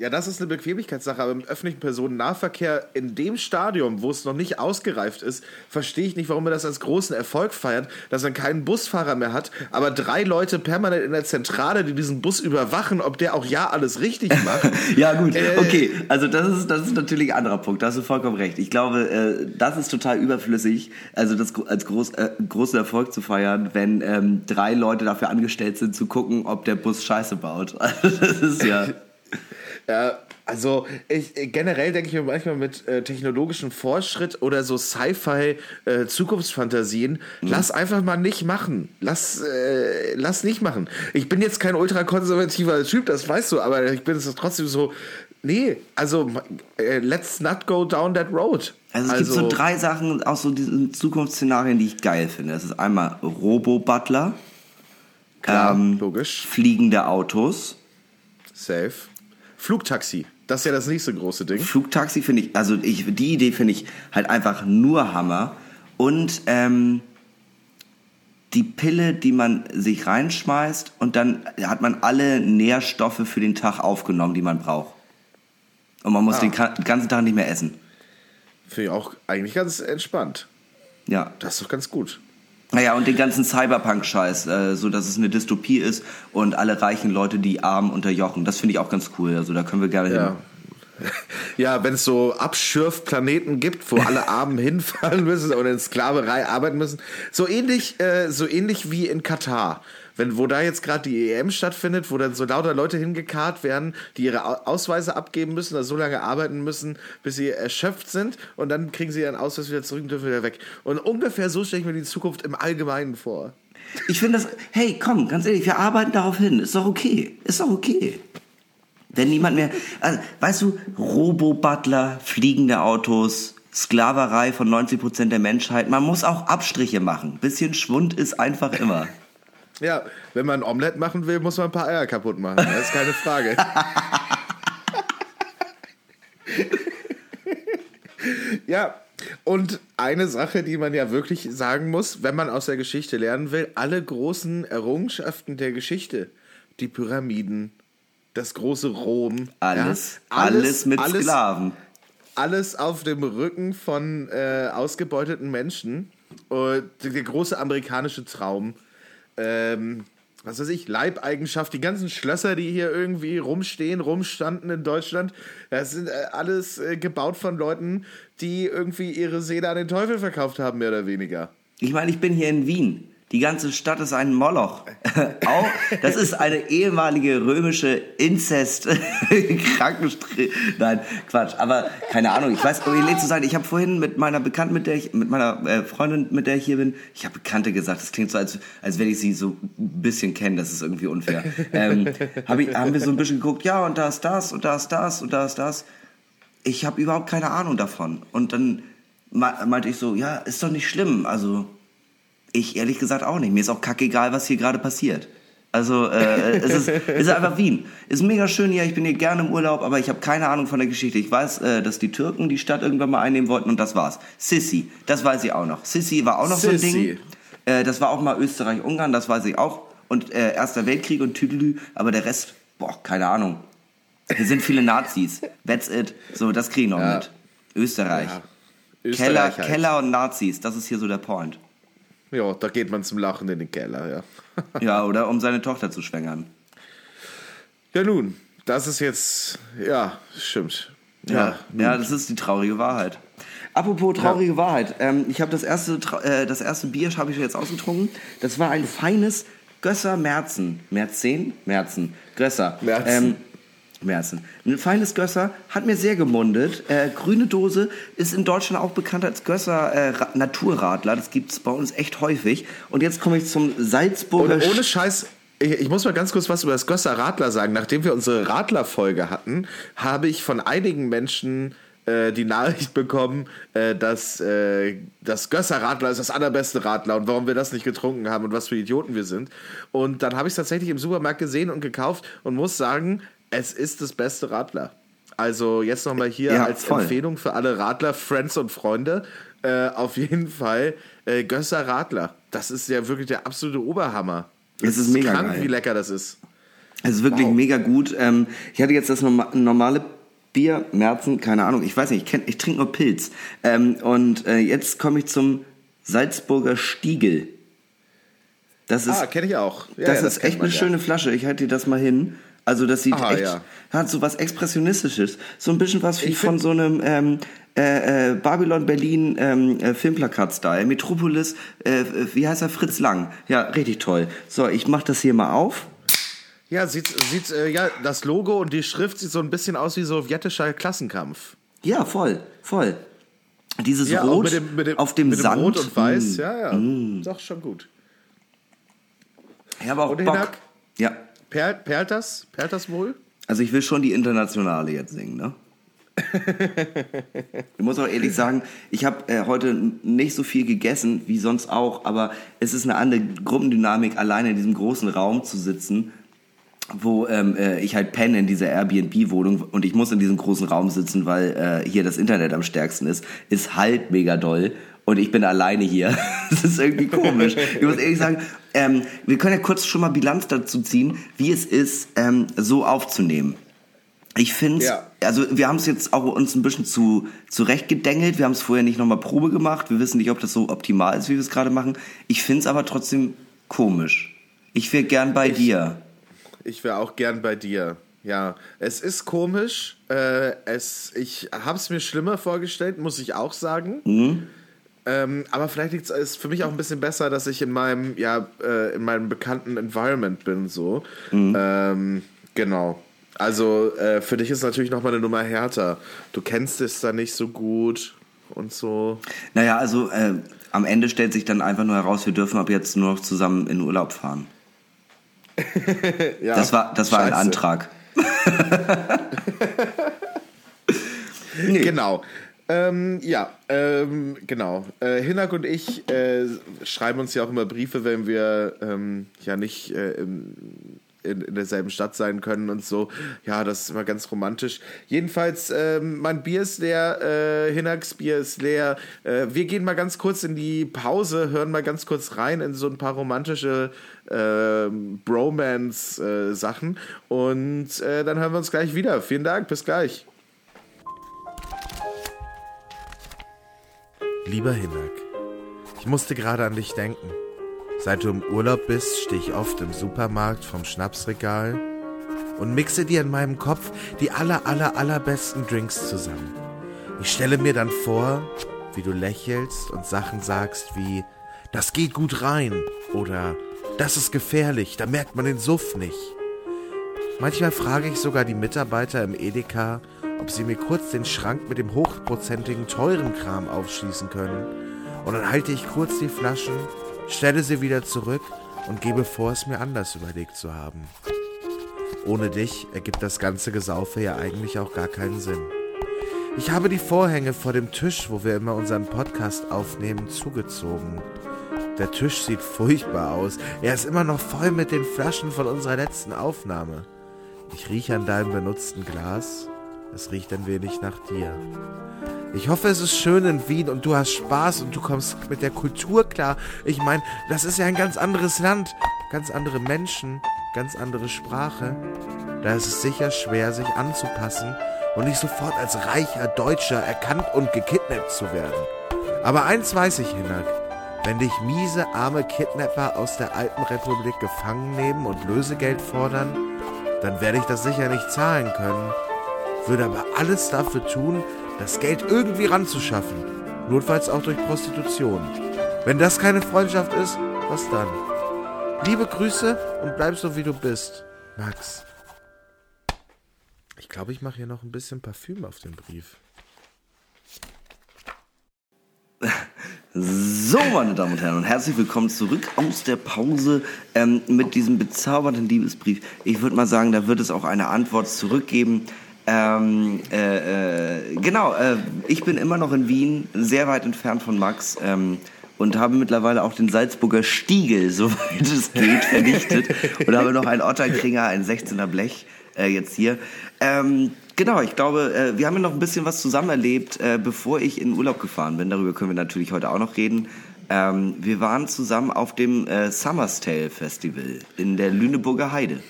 Ja, das ist eine Bequemlichkeitssache, aber im öffentlichen Personennahverkehr in dem Stadium, wo es noch nicht ausgereift ist, verstehe ich nicht, warum man das als großen Erfolg feiert, dass man keinen Busfahrer mehr hat, aber drei Leute permanent in der Zentrale, die diesen Bus überwachen, ob der auch ja alles richtig macht. Ja gut, äh, okay, also das ist, das ist natürlich ein anderer Punkt, da hast du vollkommen recht. Ich glaube, äh, das ist total überflüssig, also das als groß, äh, großen Erfolg zu feiern, wenn ähm, drei Leute dafür angestellt sind, zu gucken, ob der Bus Scheiße baut. Das ist ja... Ja, also ich, generell denke ich mir manchmal mit äh, technologischem Fortschritt oder so Sci-Fi-Zukunftsfantasien, äh, mhm. lass einfach mal nicht machen. Lass, äh, lass nicht machen. Ich bin jetzt kein ultrakonservativer Typ, das weißt du, aber ich bin es trotzdem so, nee, also äh, let's not go down that road. Also es also, gibt so drei Sachen aus so diesen Zukunftsszenarien, die ich geil finde. Das ist einmal Robo-Butler, klar, ähm, logisch. Fliegende Autos. Safe. Flugtaxi, das ist ja das nächste große Ding. Flugtaxi finde ich, also ich, die Idee finde ich halt einfach nur Hammer. Und ähm, die Pille, die man sich reinschmeißt und dann hat man alle Nährstoffe für den Tag aufgenommen, die man braucht. Und man muss ah. den ganzen Tag nicht mehr essen. Finde ich auch eigentlich ganz entspannt. Ja. Das ist doch ganz gut. Naja, und den ganzen Cyberpunk-Scheiß, äh, so dass es eine Dystopie ist und alle reichen Leute die Armen unterjochen. Das finde ich auch ganz cool, also da können wir gerne ja. hin. Ja, wenn es so Abschürfplaneten gibt, wo alle Armen hinfallen müssen oder in Sklaverei arbeiten müssen. So ähnlich, äh, so ähnlich wie in Katar. Wenn, wo da jetzt gerade die E M stattfindet, wo dann so lauter Leute hingekarrt werden, die ihre Ausweise abgeben müssen, also so lange arbeiten müssen, bis sie erschöpft sind und dann kriegen sie ihren Ausweis wieder zurück und dürfen wieder weg. Und ungefähr so stelle ich mir die Zukunft im Allgemeinen vor. Ich finde das, hey, komm, ganz ehrlich, wir arbeiten darauf hin, ist doch okay, ist doch okay. Wenn niemand mehr, also, weißt du, Robo-Butler, fliegende Autos, Sklaverei von neunzig Prozent der Menschheit, man muss auch Abstriche machen, bisschen Schwund ist einfach immer. Ja, wenn man ein Omelette machen will, muss man ein paar Eier kaputt machen. Das ist keine Frage. Ja, und eine Sache, die man ja wirklich sagen muss, wenn man aus der Geschichte lernen will, alle großen Errungenschaften der Geschichte, die Pyramiden, das große Rom. Alles, ja, alles, alles mit alles, Sklaven. Alles auf dem Rücken von äh, ausgebeuteten Menschen. Und der große amerikanische Traum. Ähm, was weiß ich, Leibeigenschaft, die ganzen Schlösser, die hier irgendwie rumstehen, rumstanden in Deutschland, das sind äh, alles äh, gebaut von Leuten, die irgendwie ihre Seele an den Teufel verkauft haben, mehr oder weniger. Ich meine, ich bin hier in Wien. Die ganze Stadt ist ein Moloch. Auch, das ist eine ehemalige römische Inzest-Krankenstr... Nein, Quatsch. Aber keine Ahnung. Ich weiß, um ehrlich zu sein, ich habe vorhin mit meiner Bekannten, mit der ich, mit meiner äh, Freundin, mit der ich hier bin, ich habe Bekannte gesagt. Das klingt so, als, als wenn ich sie so ein bisschen kenne. Das ist irgendwie unfair. Ähm, hab ich, haben wir so ein bisschen geguckt, ja, und da ist das, und da ist das, und da ist das. Ich habe überhaupt keine Ahnung davon. Und dann meinte ich so, ja, ist doch nicht schlimm. Also ich ehrlich gesagt auch nicht. Mir ist auch kackegal, was hier gerade passiert. Also äh, es ist, ist einfach Wien. Ist mega schön hier, ich bin hier gerne im Urlaub, aber ich habe keine Ahnung von der Geschichte. Ich weiß, äh, dass die Türken die Stadt irgendwann mal einnehmen wollten und das war's. Sissi, das weiß ich auch noch. Sissi war auch noch Sissi. so ein Ding. Äh, das war auch mal Österreich-Ungarn, das weiß ich auch. Und äh, Erster Weltkrieg und Tüdelü, aber der Rest, boah, keine Ahnung. Hier sind viele Nazis. That's it. So, das kriege ich noch ja. mit. Österreich. Ja. Österreich Keller, halt. Keller und Nazis, das ist hier so der Point. Ja, da geht man zum Lachen in den Keller, ja. Ja, oder um seine Tochter zu schwängern. Ja, nun, das ist jetzt, ja, stimmt. Ja, ja, ja, das ist die traurige Wahrheit. Apropos traurige ja. Wahrheit, ähm, ich habe das erste, äh, das erste Bier habe ich jetzt ausgetrunken. Das war ein feines Gösser Merzen. Merzen? Merzen. Gösser. Merzen. Ähm, Merzen. Ein feines Gösser, hat mir sehr gemundet. Äh, grüne Dose, ist in Deutschland auch bekannt als Gösser äh, Ra- Naturradler. Das gibt es bei uns echt häufig. Und jetzt komme ich zum Salzburger... Ohne, ohne Scheiß, ich, ich muss mal ganz kurz was über das Gösser Radler sagen. Nachdem wir unsere Radler-Folge hatten, habe ich von einigen Menschen äh, die Nachricht bekommen, äh, dass äh, das Gösser Radler ist das allerbeste Radler und warum wir das nicht getrunken haben und was für Idioten wir sind. Und dann habe ich es tatsächlich im Supermarkt gesehen und gekauft und muss sagen... Es ist das beste Radler. Also jetzt nochmal hier ja, als voll. Empfehlung für alle Radler, Friends und Freunde. Äh, auf jeden Fall äh, Gösser Radler. Das ist ja wirklich der absolute Oberhammer. Es ist, ist mega krank, geil. Wie lecker das ist. Es ist wirklich wow. mega gut. Ähm, ich hatte jetzt das norma- normale Bier, Merzen, keine Ahnung. Ich weiß nicht, ich, kenn, ich trinke nur Pilz. Ähm, und äh, jetzt komme ich zum Salzburger Stiegl. Das ist, ah, kenne ich auch. Ja, das, ja, das ist echt eine ja. schöne Flasche. Ich halte dir das mal hin. Also das sieht Aha, echt, ja. hat so was Expressionistisches, so ein bisschen was wie von so einem ähm, äh, äh, Babylon-Berlin ähm, äh, Filmplakat-Style, Metropolis, äh, wie heißt er, Fritz Lang. Ja, richtig toll. So, ich mach das hier mal auf. Ja, sieht, sieht äh, ja, das Logo und die Schrift sieht so ein bisschen aus wie sowjetischer Klassenkampf. Ja, voll, voll. Dieses ja, Rot mit dem, mit dem, auf dem mit Sand. Dem Rot und Weiß, mm. ja, ja, mm. ist auch schon gut. Ich habe auch und Bock. Hinnerk? Ja. Perlt, perlt das? Perlt das wohl? Also ich will schon die Internationale jetzt singen, ne? Ich muss auch ehrlich sagen, ich habe äh, heute nicht so viel gegessen wie sonst auch, aber es ist eine andere Gruppendynamik, alleine in diesem großen Raum zu sitzen, wo ähm, äh, ich halt penne in dieser Airbnb-Wohnung und ich muss in diesem großen Raum sitzen, weil äh, hier das Internet am stärksten ist, ist halt mega doll. Und ich bin alleine hier. Das ist irgendwie komisch. Ich muss ehrlich sagen, ähm, wir können ja kurz schon mal Bilanz dazu ziehen, wie es ist, ähm, so aufzunehmen. Ich finde es, ja. also wir haben es jetzt auch uns ein bisschen zu zurechtgedengelt. Wir haben es vorher nicht nochmal Probe gemacht. Wir wissen nicht, ob das so optimal ist, wie wir es gerade machen. Ich finde es aber trotzdem komisch. Ich wäre gern bei ich, dir. Ich wäre auch gern bei dir. Ja, es ist komisch. Äh, es, ich habe es mir schlimmer vorgestellt, muss ich auch sagen. Mhm. Ähm, aber vielleicht ist es für mich auch ein bisschen besser, dass ich in meinem, ja, äh, in meinem bekannten Environment bin, so. Mhm. Ähm, genau. Also äh, für dich ist natürlich nochmal eine Nummer härter. Du kennst es da nicht so gut und so. Naja, also äh, am Ende stellt sich dann einfach nur heraus, wir dürfen ab jetzt nur noch zusammen in Urlaub fahren. ja, das war, das war ein Antrag. nee. Genau. Ähm, ja, ähm, genau. Äh, Hinnerk und ich äh, schreiben uns ja auch immer Briefe, wenn wir ähm, ja nicht äh, in, in derselben Stadt sein können und so. Ja, das ist immer ganz romantisch. Jedenfalls, ähm, mein Bier ist leer, äh, Hinnerks Bier ist leer. Äh, wir gehen mal ganz kurz in die Pause, hören mal ganz kurz rein in so ein paar romantische äh, Bromance-Sachen. Äh, und äh, dann hören wir uns gleich wieder. Vielen Dank, bis gleich. Lieber Hinnerk, ich musste gerade an dich denken. Seit du im Urlaub bist, stehe ich oft im Supermarkt vom Schnapsregal und mixe dir in meinem Kopf die aller, aller, allerbesten Drinks zusammen. Ich stelle mir dann vor, wie du lächelst und Sachen sagst wie »Das geht gut rein« oder »Das ist gefährlich, da merkt man den Suff nicht«. Manchmal frage ich sogar die Mitarbeiter im Edeka, ob sie mir kurz den Schrank mit dem hochprozentigen, teuren Kram aufschließen können. Und dann halte ich kurz die Flaschen, stelle sie wieder zurück und gebe vor, es mir anders überlegt zu haben. Ohne dich ergibt das ganze Gesaufe ja eigentlich auch gar keinen Sinn. Ich habe die Vorhänge vor dem Tisch, wo wir immer unseren Podcast aufnehmen, zugezogen. Der Tisch sieht furchtbar aus. Er ist immer noch voll mit den Flaschen von unserer letzten Aufnahme. Ich rieche an deinem benutzten Glas. Es riecht ein wenig nach dir. Ich hoffe, es ist schön in Wien und du hast Spaß und du kommst mit der Kultur klar. Ich meine, das ist ja ein ganz anderes Land, ganz andere Menschen, ganz andere Sprache. Da ist es sicher schwer, sich anzupassen und nicht sofort als reicher Deutscher erkannt und gekidnappt zu werden. Aber eins weiß ich, Hinnerk. Wenn dich miese, arme Kidnapper aus der Alpenrepublik gefangen nehmen und Lösegeld fordern, dann werde ich das sicher nicht zahlen können. Würde aber alles dafür tun, das Geld irgendwie ranzuschaffen, notfalls auch durch Prostitution. Wenn das keine Freundschaft ist, was dann? Liebe Grüße und bleib so, wie du bist, Max. Ich glaube, ich mache hier noch ein bisschen Parfüm auf den Brief. So, meine Damen und Herren, und herzlich willkommen zurück aus der Pause ähm, mit diesem bezaubernden Liebesbrief. Ich würde mal sagen, da wird es auch eine Antwort zurückgeben. Ähm, äh, äh, genau, äh, ich bin immer noch in Wien, sehr weit entfernt von Max ähm, und habe mittlerweile auch den Salzburger Stiegl, soweit es geht, vernichtet und habe noch einen Ottakringer, ein sechzehner Blech äh, jetzt hier. Ähm, genau, ich glaube, äh, wir haben ja noch ein bisschen was zusammen erlebt, äh, bevor ich in Urlaub gefahren bin. Darüber können wir natürlich heute auch noch reden. Ähm, wir waren zusammen auf dem äh, Summer's Tale Festival in der Lüneburger Heide.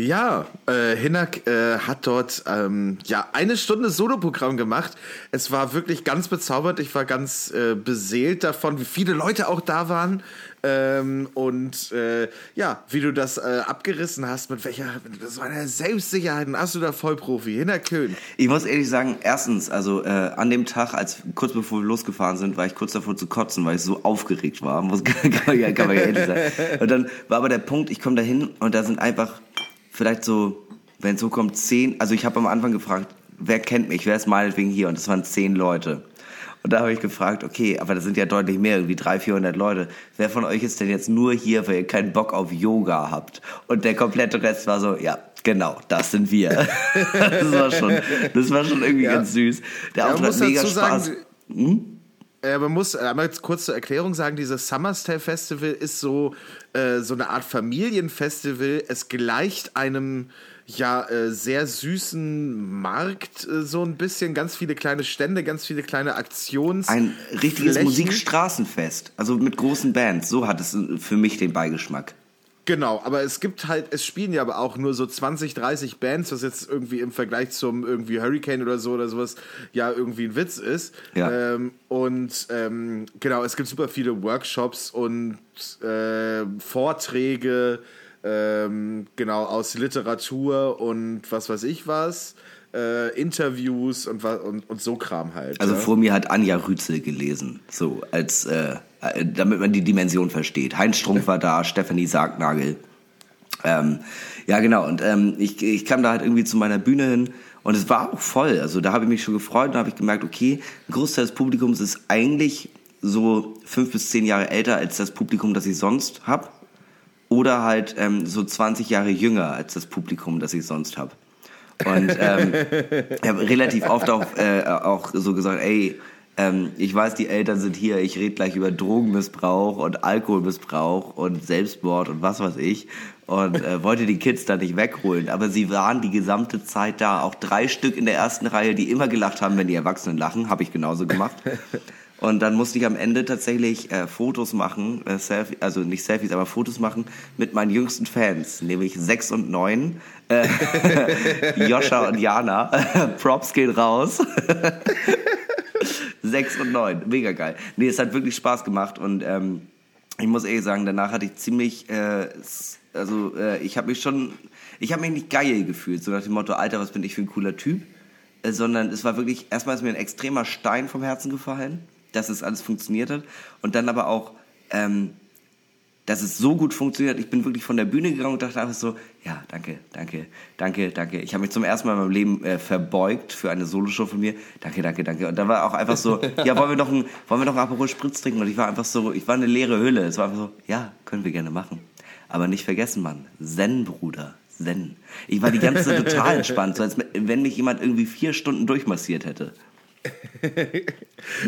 Ja, äh, Hinnerk äh, hat dort ähm, ja eine Stunde Soloprogramm gemacht. Es war wirklich ganz bezaubernd. Ich war ganz äh, beseelt davon, wie viele Leute auch da waren. Ähm, und äh, ja, wie du das äh, abgerissen hast, mit welcher mit so einer Selbstsicherheit, ein absoluter Vollprofi, Hinnerk Köhn. Ich muss ehrlich sagen, erstens, also äh, an dem Tag, als kurz bevor wir losgefahren sind, war ich kurz davor zu kotzen, weil ich so aufgeregt war. Muss, kann, man ja, kann man ja ehrlich sein. Und dann war aber der Punkt, ich komme da hin und da sind einfach vielleicht so, wenn es so kommt, zehn, also ich habe am Anfang gefragt, wer kennt mich, wer ist meinetwegen hier? Und das waren zehn Leute. Und da habe ich gefragt, okay, aber das sind ja deutlich mehr, irgendwie dreihundert, vierhundert Leute. Wer von euch ist denn jetzt nur hier, weil ihr keinen Bock auf Yoga habt? Und der komplette Rest war so, ja, genau, das sind wir. das, war schon, das war schon irgendwie ja. ganz süß. Der ja, Auftrag hat mega Spaß. Sagen, hm? Man muss einmal kurz zur Erklärung sagen, dieses Summer's Tale Festival ist so, äh, so eine Art Familienfestival. Es gleicht einem ja äh, sehr süßen Markt äh, so ein bisschen. Ganz viele kleine Stände, ganz viele kleine Aktions. Ein richtiges Flächen. Musikstraßenfest, also mit großen Bands. So hat es für mich den Beigeschmack. Genau, aber es gibt halt, es spielen ja aber auch nur so zwanzig, dreißig Bands, was jetzt irgendwie im Vergleich zum irgendwie Hurricane oder so oder sowas ja irgendwie ein Witz ist. Ja. Ähm, und ähm, genau, es gibt super viele Workshops und äh, Vorträge, ähm, genau, aus Literatur und was weiß ich was, äh, Interviews und, und, und so Kram halt. Also ja. Vor mir hat Anja Rützel gelesen, so als... Äh damit man die Dimension versteht. Heinz Strunk war da, Stefanie Sargnagel. Ähm, ja, genau. Und ähm, ich, ich kam da halt irgendwie zu meiner Bühne hin und es war auch voll. Also da habe ich mich schon gefreut und habe ich gemerkt, okay, ein Großteil des Publikums ist eigentlich so fünf bis zehn Jahre älter als das Publikum, das ich sonst habe. Oder halt ähm, so zwanzig Jahre jünger als das Publikum, das ich sonst habe. Und ähm, ich habe relativ oft auch, äh, auch so gesagt, ey, ich weiß, die Eltern sind hier, ich rede gleich über Drogenmissbrauch und Alkoholmissbrauch und Selbstmord und was weiß ich und äh, wollte die Kids da nicht wegholen, aber sie waren die gesamte Zeit da, auch drei Stück in der ersten Reihe, die immer gelacht haben, wenn die Erwachsenen lachen, habe ich genauso gemacht und dann musste ich am Ende tatsächlich äh, Fotos machen, äh, Selfie, also nicht Selfies, aber Fotos machen mit meinen jüngsten Fans, nämlich sechs und neun, äh, Joscha und Jana, Props gehen raus. Sechs und neun, mega geil. Nee, es hat wirklich Spaß gemacht und ähm, ich muss ehrlich sagen, danach hatte ich ziemlich, äh, also äh, ich habe mich schon, ich habe mich nicht geil gefühlt, so nach dem Motto, Alter, was bin ich für ein cooler Typ, äh, sondern es war wirklich, erstmal ist mir ein extremer Stein vom Herzen gefallen, dass es alles funktioniert hat und dann aber auch, ähm, dass es so gut funktioniert hat, ich bin wirklich von der Bühne gegangen und dachte einfach so, ja, danke, danke, danke, danke. Ich habe mich zum ersten Mal in meinem Leben äh, verbeugt für eine Soloshow von mir. Danke, danke, danke. Und da war auch einfach so, ja, wollen wir noch ein, wollen wir noch Aperol Spritz trinken? Und ich war einfach so, ich war eine leere Hülle. Es war einfach so, ja, können wir gerne machen. Aber nicht vergessen, Mann, Zen, Bruder, Zen. Ich war die ganze Zeit total entspannt, so als wenn mich jemand irgendwie vier Stunden durchmassiert hätte.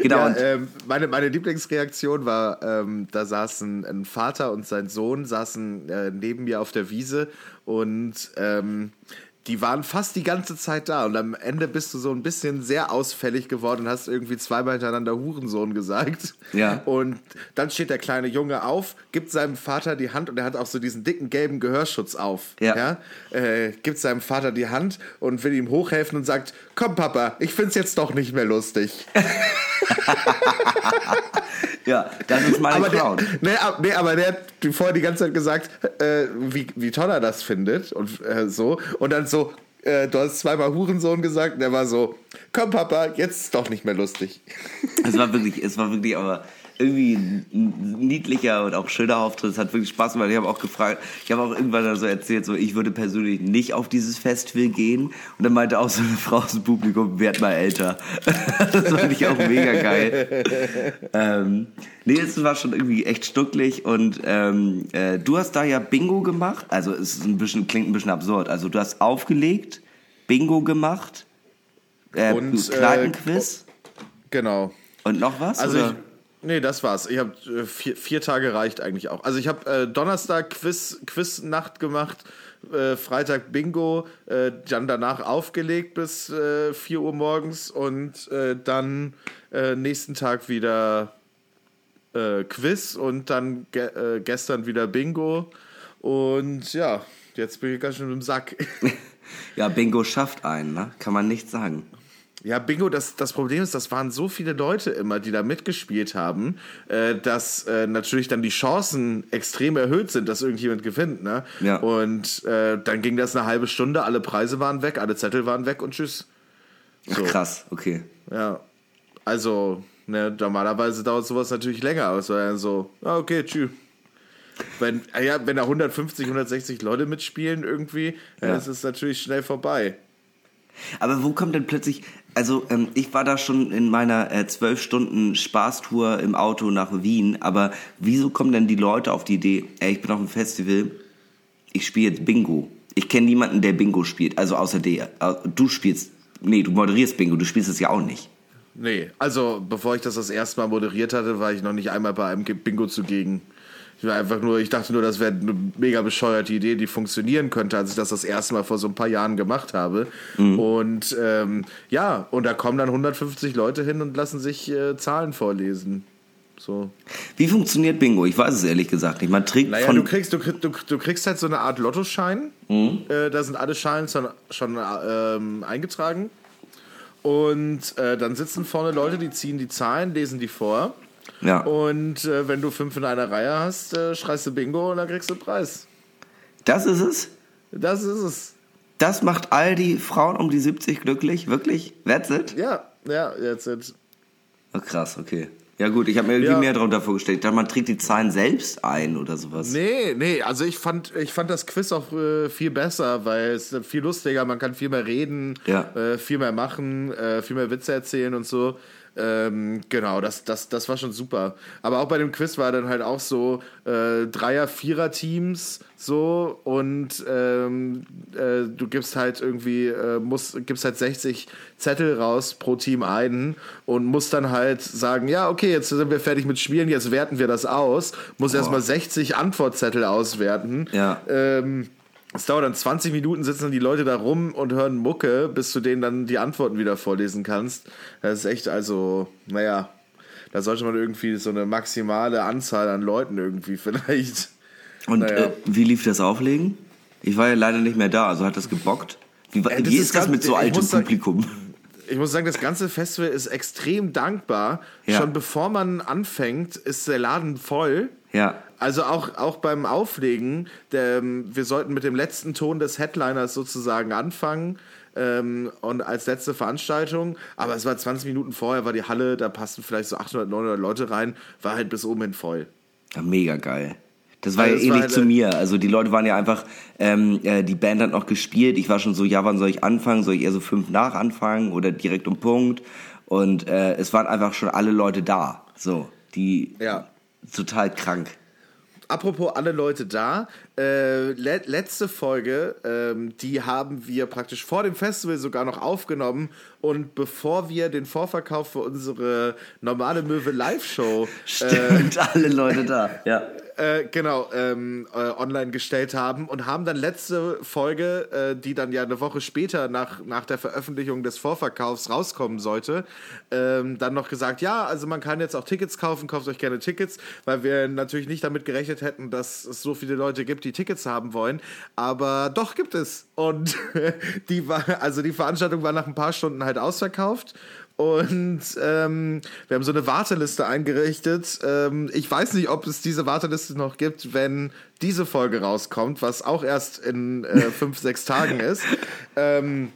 Genau. Ja, ähm, meine, meine Lieblingsreaktion war, ähm, da saßen ein Vater und sein Sohn saßen äh, neben mir auf der Wiese und ähm, die waren fast die ganze Zeit da und am Ende bist du so ein bisschen sehr ausfällig geworden und hast irgendwie zweimal hintereinander Hurensohn gesagt. Ja. Und dann steht der kleine Junge auf, gibt seinem Vater die Hand und er hat auch so diesen dicken gelben Gehörschutz auf. Ja. Ja? Äh, gibt seinem Vater die Hand und will ihm hochhelfen und sagt, komm Papa, ich find's jetzt doch nicht mehr lustig. Ja, das ist meine aber Crowd. Der, nee, ab, nee, aber der hat vorher die ganze Zeit gesagt, äh, wie, wie toll er das findet und äh, so. Und dann so, äh, du hast zweimal Hurensohn gesagt und der war so, komm Papa, jetzt ist doch nicht mehr lustig. Es war wirklich, es war wirklich aber irgendwie ein niedlicher und auch schöner Auftritt. Es hat wirklich Spaß gemacht. Ich habe auch gefragt, ich habe auch irgendwann so erzählt, so ich würde persönlich nicht auf dieses Festival gehen. Und dann meinte auch so eine Frau aus dem Publikum, werd mal älter. Das fand ich auch mega geil. ähm, nee, es war schon irgendwie echt stucklig. Und ähm, äh, du hast da ja Bingo gemacht. Also es ist ein bisschen, klingt ein bisschen absurd. Also du hast aufgelegt, Bingo gemacht, äh, und, Kneipenquiz. Äh, genau. Und noch was? Also oder? Ich, Nee, das war's. Ich habe vier, vier Tage reicht eigentlich auch. Also ich habe äh, Donnerstag Quiz, Quiznacht gemacht, äh, Freitag Bingo, äh, dann danach aufgelegt bis äh, vier Uhr morgens und äh, dann äh, nächsten Tag wieder äh, Quiz und dann ge- äh, gestern wieder Bingo. Und ja, jetzt bin ich ganz schön im Sack. Ja, Bingo schafft einen, ne? Kann man nicht sagen. Ja, Bingo, das, das Problem ist, das waren so viele Leute immer, die da mitgespielt haben, äh, dass äh, natürlich dann die Chancen extrem erhöht sind, dass irgendjemand gewinnt, ne? Ja. Und äh, dann ging das eine halbe Stunde, alle Preise waren weg, alle Zettel waren weg und tschüss. So. Ach, krass, okay. Ja, also, ne, normalerweise dauert sowas natürlich länger, aber es war ja so, ah, okay, tschüss. Wenn, ja, wenn da hundertfünfzig, hundertsechzig Leute mitspielen irgendwie, ja. Dann ist es natürlich schnell vorbei. Aber wo kommt denn plötzlich, also ähm, ich war da schon in meiner zwölf äh, Stunden Spaßtour im Auto nach Wien, aber wieso kommen denn die Leute auf die Idee, ey, ich bin auf einem Festival, ich spiele jetzt Bingo. Ich kenne niemanden, der Bingo spielt, also außer dir. Du spielst, nee, du moderierst Bingo, du spielst es ja auch nicht. Nee, also bevor ich das das erste Mal moderiert hatte, war ich noch nicht einmal bei einem Bingo zugegen. Ich war einfach nur, ich dachte nur, das wäre eine mega bescheuerte Idee, die funktionieren könnte, als ich das das erste Mal vor so ein paar Jahren gemacht habe. Mhm. Und ähm, ja, und da kommen dann hundertfünfzig Leute hin und lassen sich äh, Zahlen vorlesen. So. Wie funktioniert Bingo? Ich weiß es ehrlich gesagt nicht. Man trägt naja, von du kriegst, du, du, du kriegst halt so eine Art Lottoschein. Mhm. Äh, da sind alle Schalen schon, schon ähm, eingetragen. Und äh, dann sitzen vorne Leute, die ziehen die Zahlen, lesen die vor. Ja. Und äh, wenn du fünf in einer Reihe hast, äh, schreist du Bingo und dann kriegst du einen Preis. Das ist es? Das ist es. Das macht all die Frauen um die siebzig glücklich? Wirklich? That's it? Ja, ja, that's it. Oh, krass, okay. Ja gut, ich habe mir irgendwie ja. mehr darunter vorgestellt. Ich dachte, man trägt die Zahlen selbst ein oder sowas. Nee, nee, also ich fand, ich fand das Quiz auch äh, viel besser, weil es äh, viel lustiger, man kann viel mehr reden, ja. äh, viel mehr machen, äh, viel mehr Witze erzählen und so. Ähm, genau, das, das, das war schon super. Aber auch bei dem Quiz war dann halt auch so äh, Dreier-, Vierer-Teams so und ähm, äh, du gibst halt irgendwie, äh, musst, gibst halt sechzig Zettel raus pro Team einen und musst dann halt sagen, ja, okay, jetzt sind wir fertig mit Spielen, jetzt werten wir das aus. Musst oh. erstmal sechzig Antwortzettel auswerten. Ja. Ähm, Es dauert dann zwanzig Minuten, sitzen dann die Leute da rum und hören Mucke, bis du denen dann die Antworten wieder vorlesen kannst. Das ist echt, also, naja, da sollte man irgendwie so eine maximale Anzahl an Leuten irgendwie vielleicht. Und naja. äh, wie lief das Auflegen? Ich war ja leider nicht mehr da, also hat das gebockt? Wie, äh, das wie ist, ist das ganz, mit so altem Publikum? Sagen, ich muss sagen, das ganze Festival ist extrem dankbar. Ja. Schon bevor man anfängt, ist der Laden voll. Ja. Also auch, auch beim Auflegen, der, wir sollten mit dem letzten Ton des Headliners sozusagen anfangen ähm, und als letzte Veranstaltung, aber es war zwanzig Minuten vorher, war die Halle, da passten vielleicht so achthundert, neunhundert Leute rein, war halt bis oben hin voll. Ja, mega geil. Das war ja, ja das ähnlich war halt zu mir, also die Leute waren ja einfach, ähm, äh, die Band hat noch gespielt, ich war schon so, ja wann soll ich anfangen, soll ich eher so fünf nach anfangen oder direkt um Punkt und äh, es waren einfach schon alle Leute da, so, die... Ja. Total krank. Apropos alle Leute da, äh, le- letzte Folge, ähm, die haben wir praktisch vor dem Festival sogar noch aufgenommen und bevor wir den Vorverkauf für unsere normale Möwe Live-Show Stimmt, äh, alle Leute da, ja. Äh, genau, ähm, äh, online gestellt haben und haben dann letzte Folge, äh, die dann ja eine Woche später nach, nach der Veröffentlichung des Vorverkaufs rauskommen sollte, ähm, dann noch gesagt, ja, also man kann jetzt auch Tickets kaufen, kauft euch gerne Tickets, weil wir natürlich nicht damit gerechnet hätten, dass es so viele Leute gibt, die Tickets haben wollen, aber doch gibt es und die war, also die Veranstaltung war nach ein paar Stunden halt ausverkauft und ähm, wir haben so eine Warteliste eingerichtet. Ähm, ich weiß nicht, ob es diese Warteliste noch gibt, wenn diese Folge rauskommt, was auch erst in äh, fünf, sechs Tagen ist. Ähm,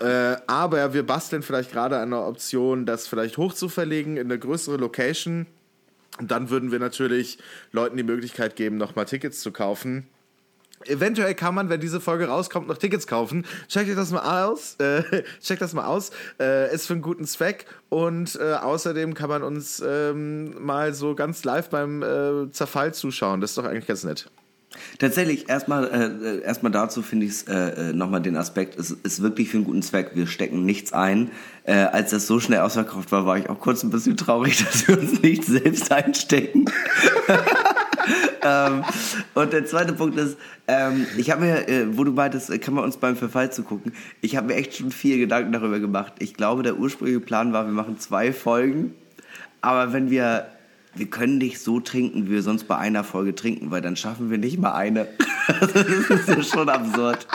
Äh, aber wir basteln vielleicht gerade an einer Option, das vielleicht hoch zu verlegen in eine größere Location. Und dann würden wir natürlich Leuten die Möglichkeit geben, nochmal Tickets zu kaufen. Eventuell kann man, wenn diese Folge rauskommt, noch Tickets kaufen. Checkt euch das mal aus. Äh, checkt das mal aus. Äh, ist für einen guten Zweck. Und äh, außerdem kann man uns ähm, mal so ganz live beim äh, Zerfall zuschauen. Das ist doch eigentlich ganz nett. Tatsächlich, erstmal äh, erstmal dazu finde ich äh, nochmal den Aspekt, es ist wirklich für einen guten Zweck, wir stecken nichts ein. Äh, als das so schnell ausverkauft war, war ich auch kurz ein bisschen traurig, dass wir uns nicht selbst einstecken. ähm, und der zweite Punkt ist, ähm, ich habe mir, äh, wo du meintest, äh, kann man uns beim Verfall zugucken, ich habe mir echt schon viel Gedanken darüber gemacht. Ich glaube, der ursprüngliche Plan war, wir machen zwei Folgen, aber wenn wir... Wir können nicht so trinken, wie wir sonst bei einer Folge trinken, weil dann schaffen wir nicht mal eine. Das ist ja schon absurd.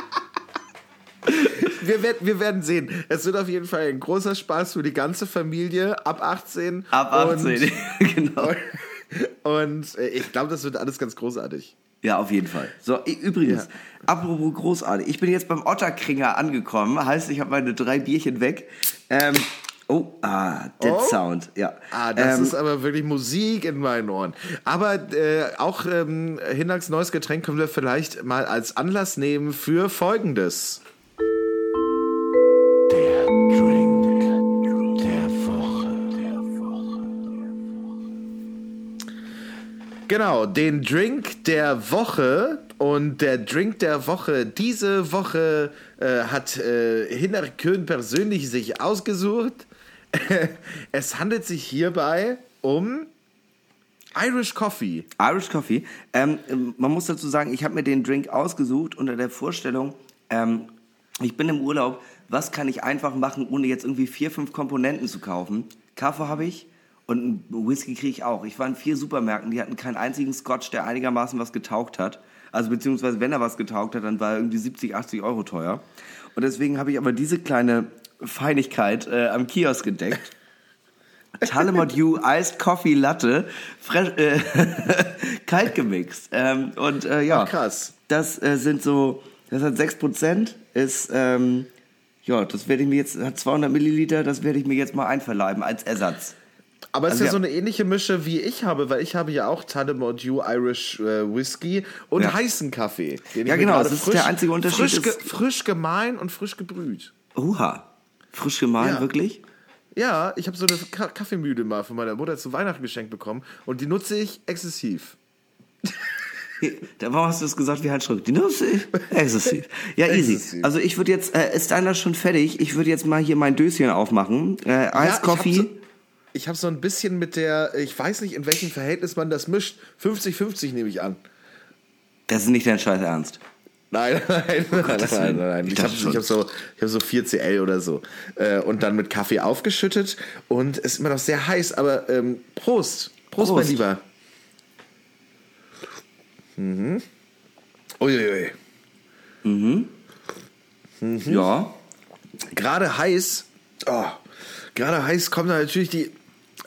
Wir werden, wir werden sehen. Es wird auf jeden Fall ein großer Spaß für die ganze Familie ab achtzehn. Ab achtzehn, und, genau. Und, und ich glaube, das wird alles ganz großartig. Ja, auf jeden Fall. So, übrigens, ja. Apropos großartig. Ich bin jetzt beim Ottakringer angekommen. Heißt, ich habe meine drei Bierchen weg. Ähm... Oh, ah, Dead oh. Sound, ja. Ah, das ähm, ist aber wirklich Musik in meinen Ohren. Aber äh, auch ähm, Hinnerks neues Getränk können wir vielleicht mal als Anlass nehmen für Folgendes. Der Drink der Woche. Genau, den Drink der Woche. Und der Drink der Woche diese Woche äh, hat äh, Hinnerk Köhn persönlich sich ausgesucht. Es handelt sich hierbei um Irish Coffee. Irish Coffee. Ähm, man muss dazu sagen, ich habe mir den Drink ausgesucht unter der Vorstellung, ähm, ich bin im Urlaub, was kann ich einfach machen, ohne jetzt irgendwie vier, fünf Komponenten zu kaufen? Kaffee habe ich und einen Whisky kriege ich auch. Ich war in vier Supermärkten, die hatten keinen einzigen Scotch, der einigermaßen was getaugt hat. Also beziehungsweise wenn er was getaugt hat, dann war er irgendwie siebzig, achtzig Euro teuer. Und deswegen habe ich aber diese kleine Feinigkeit äh, am Kiosk entdeckt. Tullamore D E W. Iced Coffee Latte, fresh, äh, kalt gemixt. Ähm, und äh, ja, ach, krass. Das äh, sind so, das hat sechs Prozent, ist, ähm, ja, das werde ich mir jetzt, hat zweihundert Milliliter, das werde ich mir jetzt mal einverleiben als Ersatz. Aber es also ist ja, ja so eine ähnliche Mische, wie ich habe, weil ich habe ja auch Tullamore D E W. Irish äh, Whisky und ja. heißen Kaffee. Den ja, ich genau, das frisch, ist der einzige Unterschied. Frisch, ge- frisch gemahlen und frisch gebrüht. Oha, frisch gemahlen, ja. Wirklich? Ja, ich habe so eine Ka- Kaffeemühle mal von meiner Mutter zu Weihnachten geschenkt bekommen und die nutze ich exzessiv. Warum hast du das gesagt wie Heinz Strunk? Die nutze ich exzessiv. Ja, easy. Exzessiv. Also ich würde jetzt, äh, ist einer schon fertig? Ich würde jetzt mal hier mein Döschen aufmachen. Äh, Eis, ja, Coffee. Ich habe so ein bisschen mit der, ich weiß nicht, in welchem Verhältnis man das mischt. fünfzig fünfzig nehme ich an. Das ist nicht dein scheiß Ernst. Nein, nein, nein, nein, nein, nein. Ich habe hab so, hab so vier Zentiliter oder so. Und dann mit Kaffee aufgeschüttet. Und ist immer noch sehr heiß. Aber ähm, Prost. Prost. Prost, mein Lieber. Mhm. Uiuiui. Mhm. Mhm. Ja. Gerade heiß. Oh. Gerade heiß kommen da natürlich die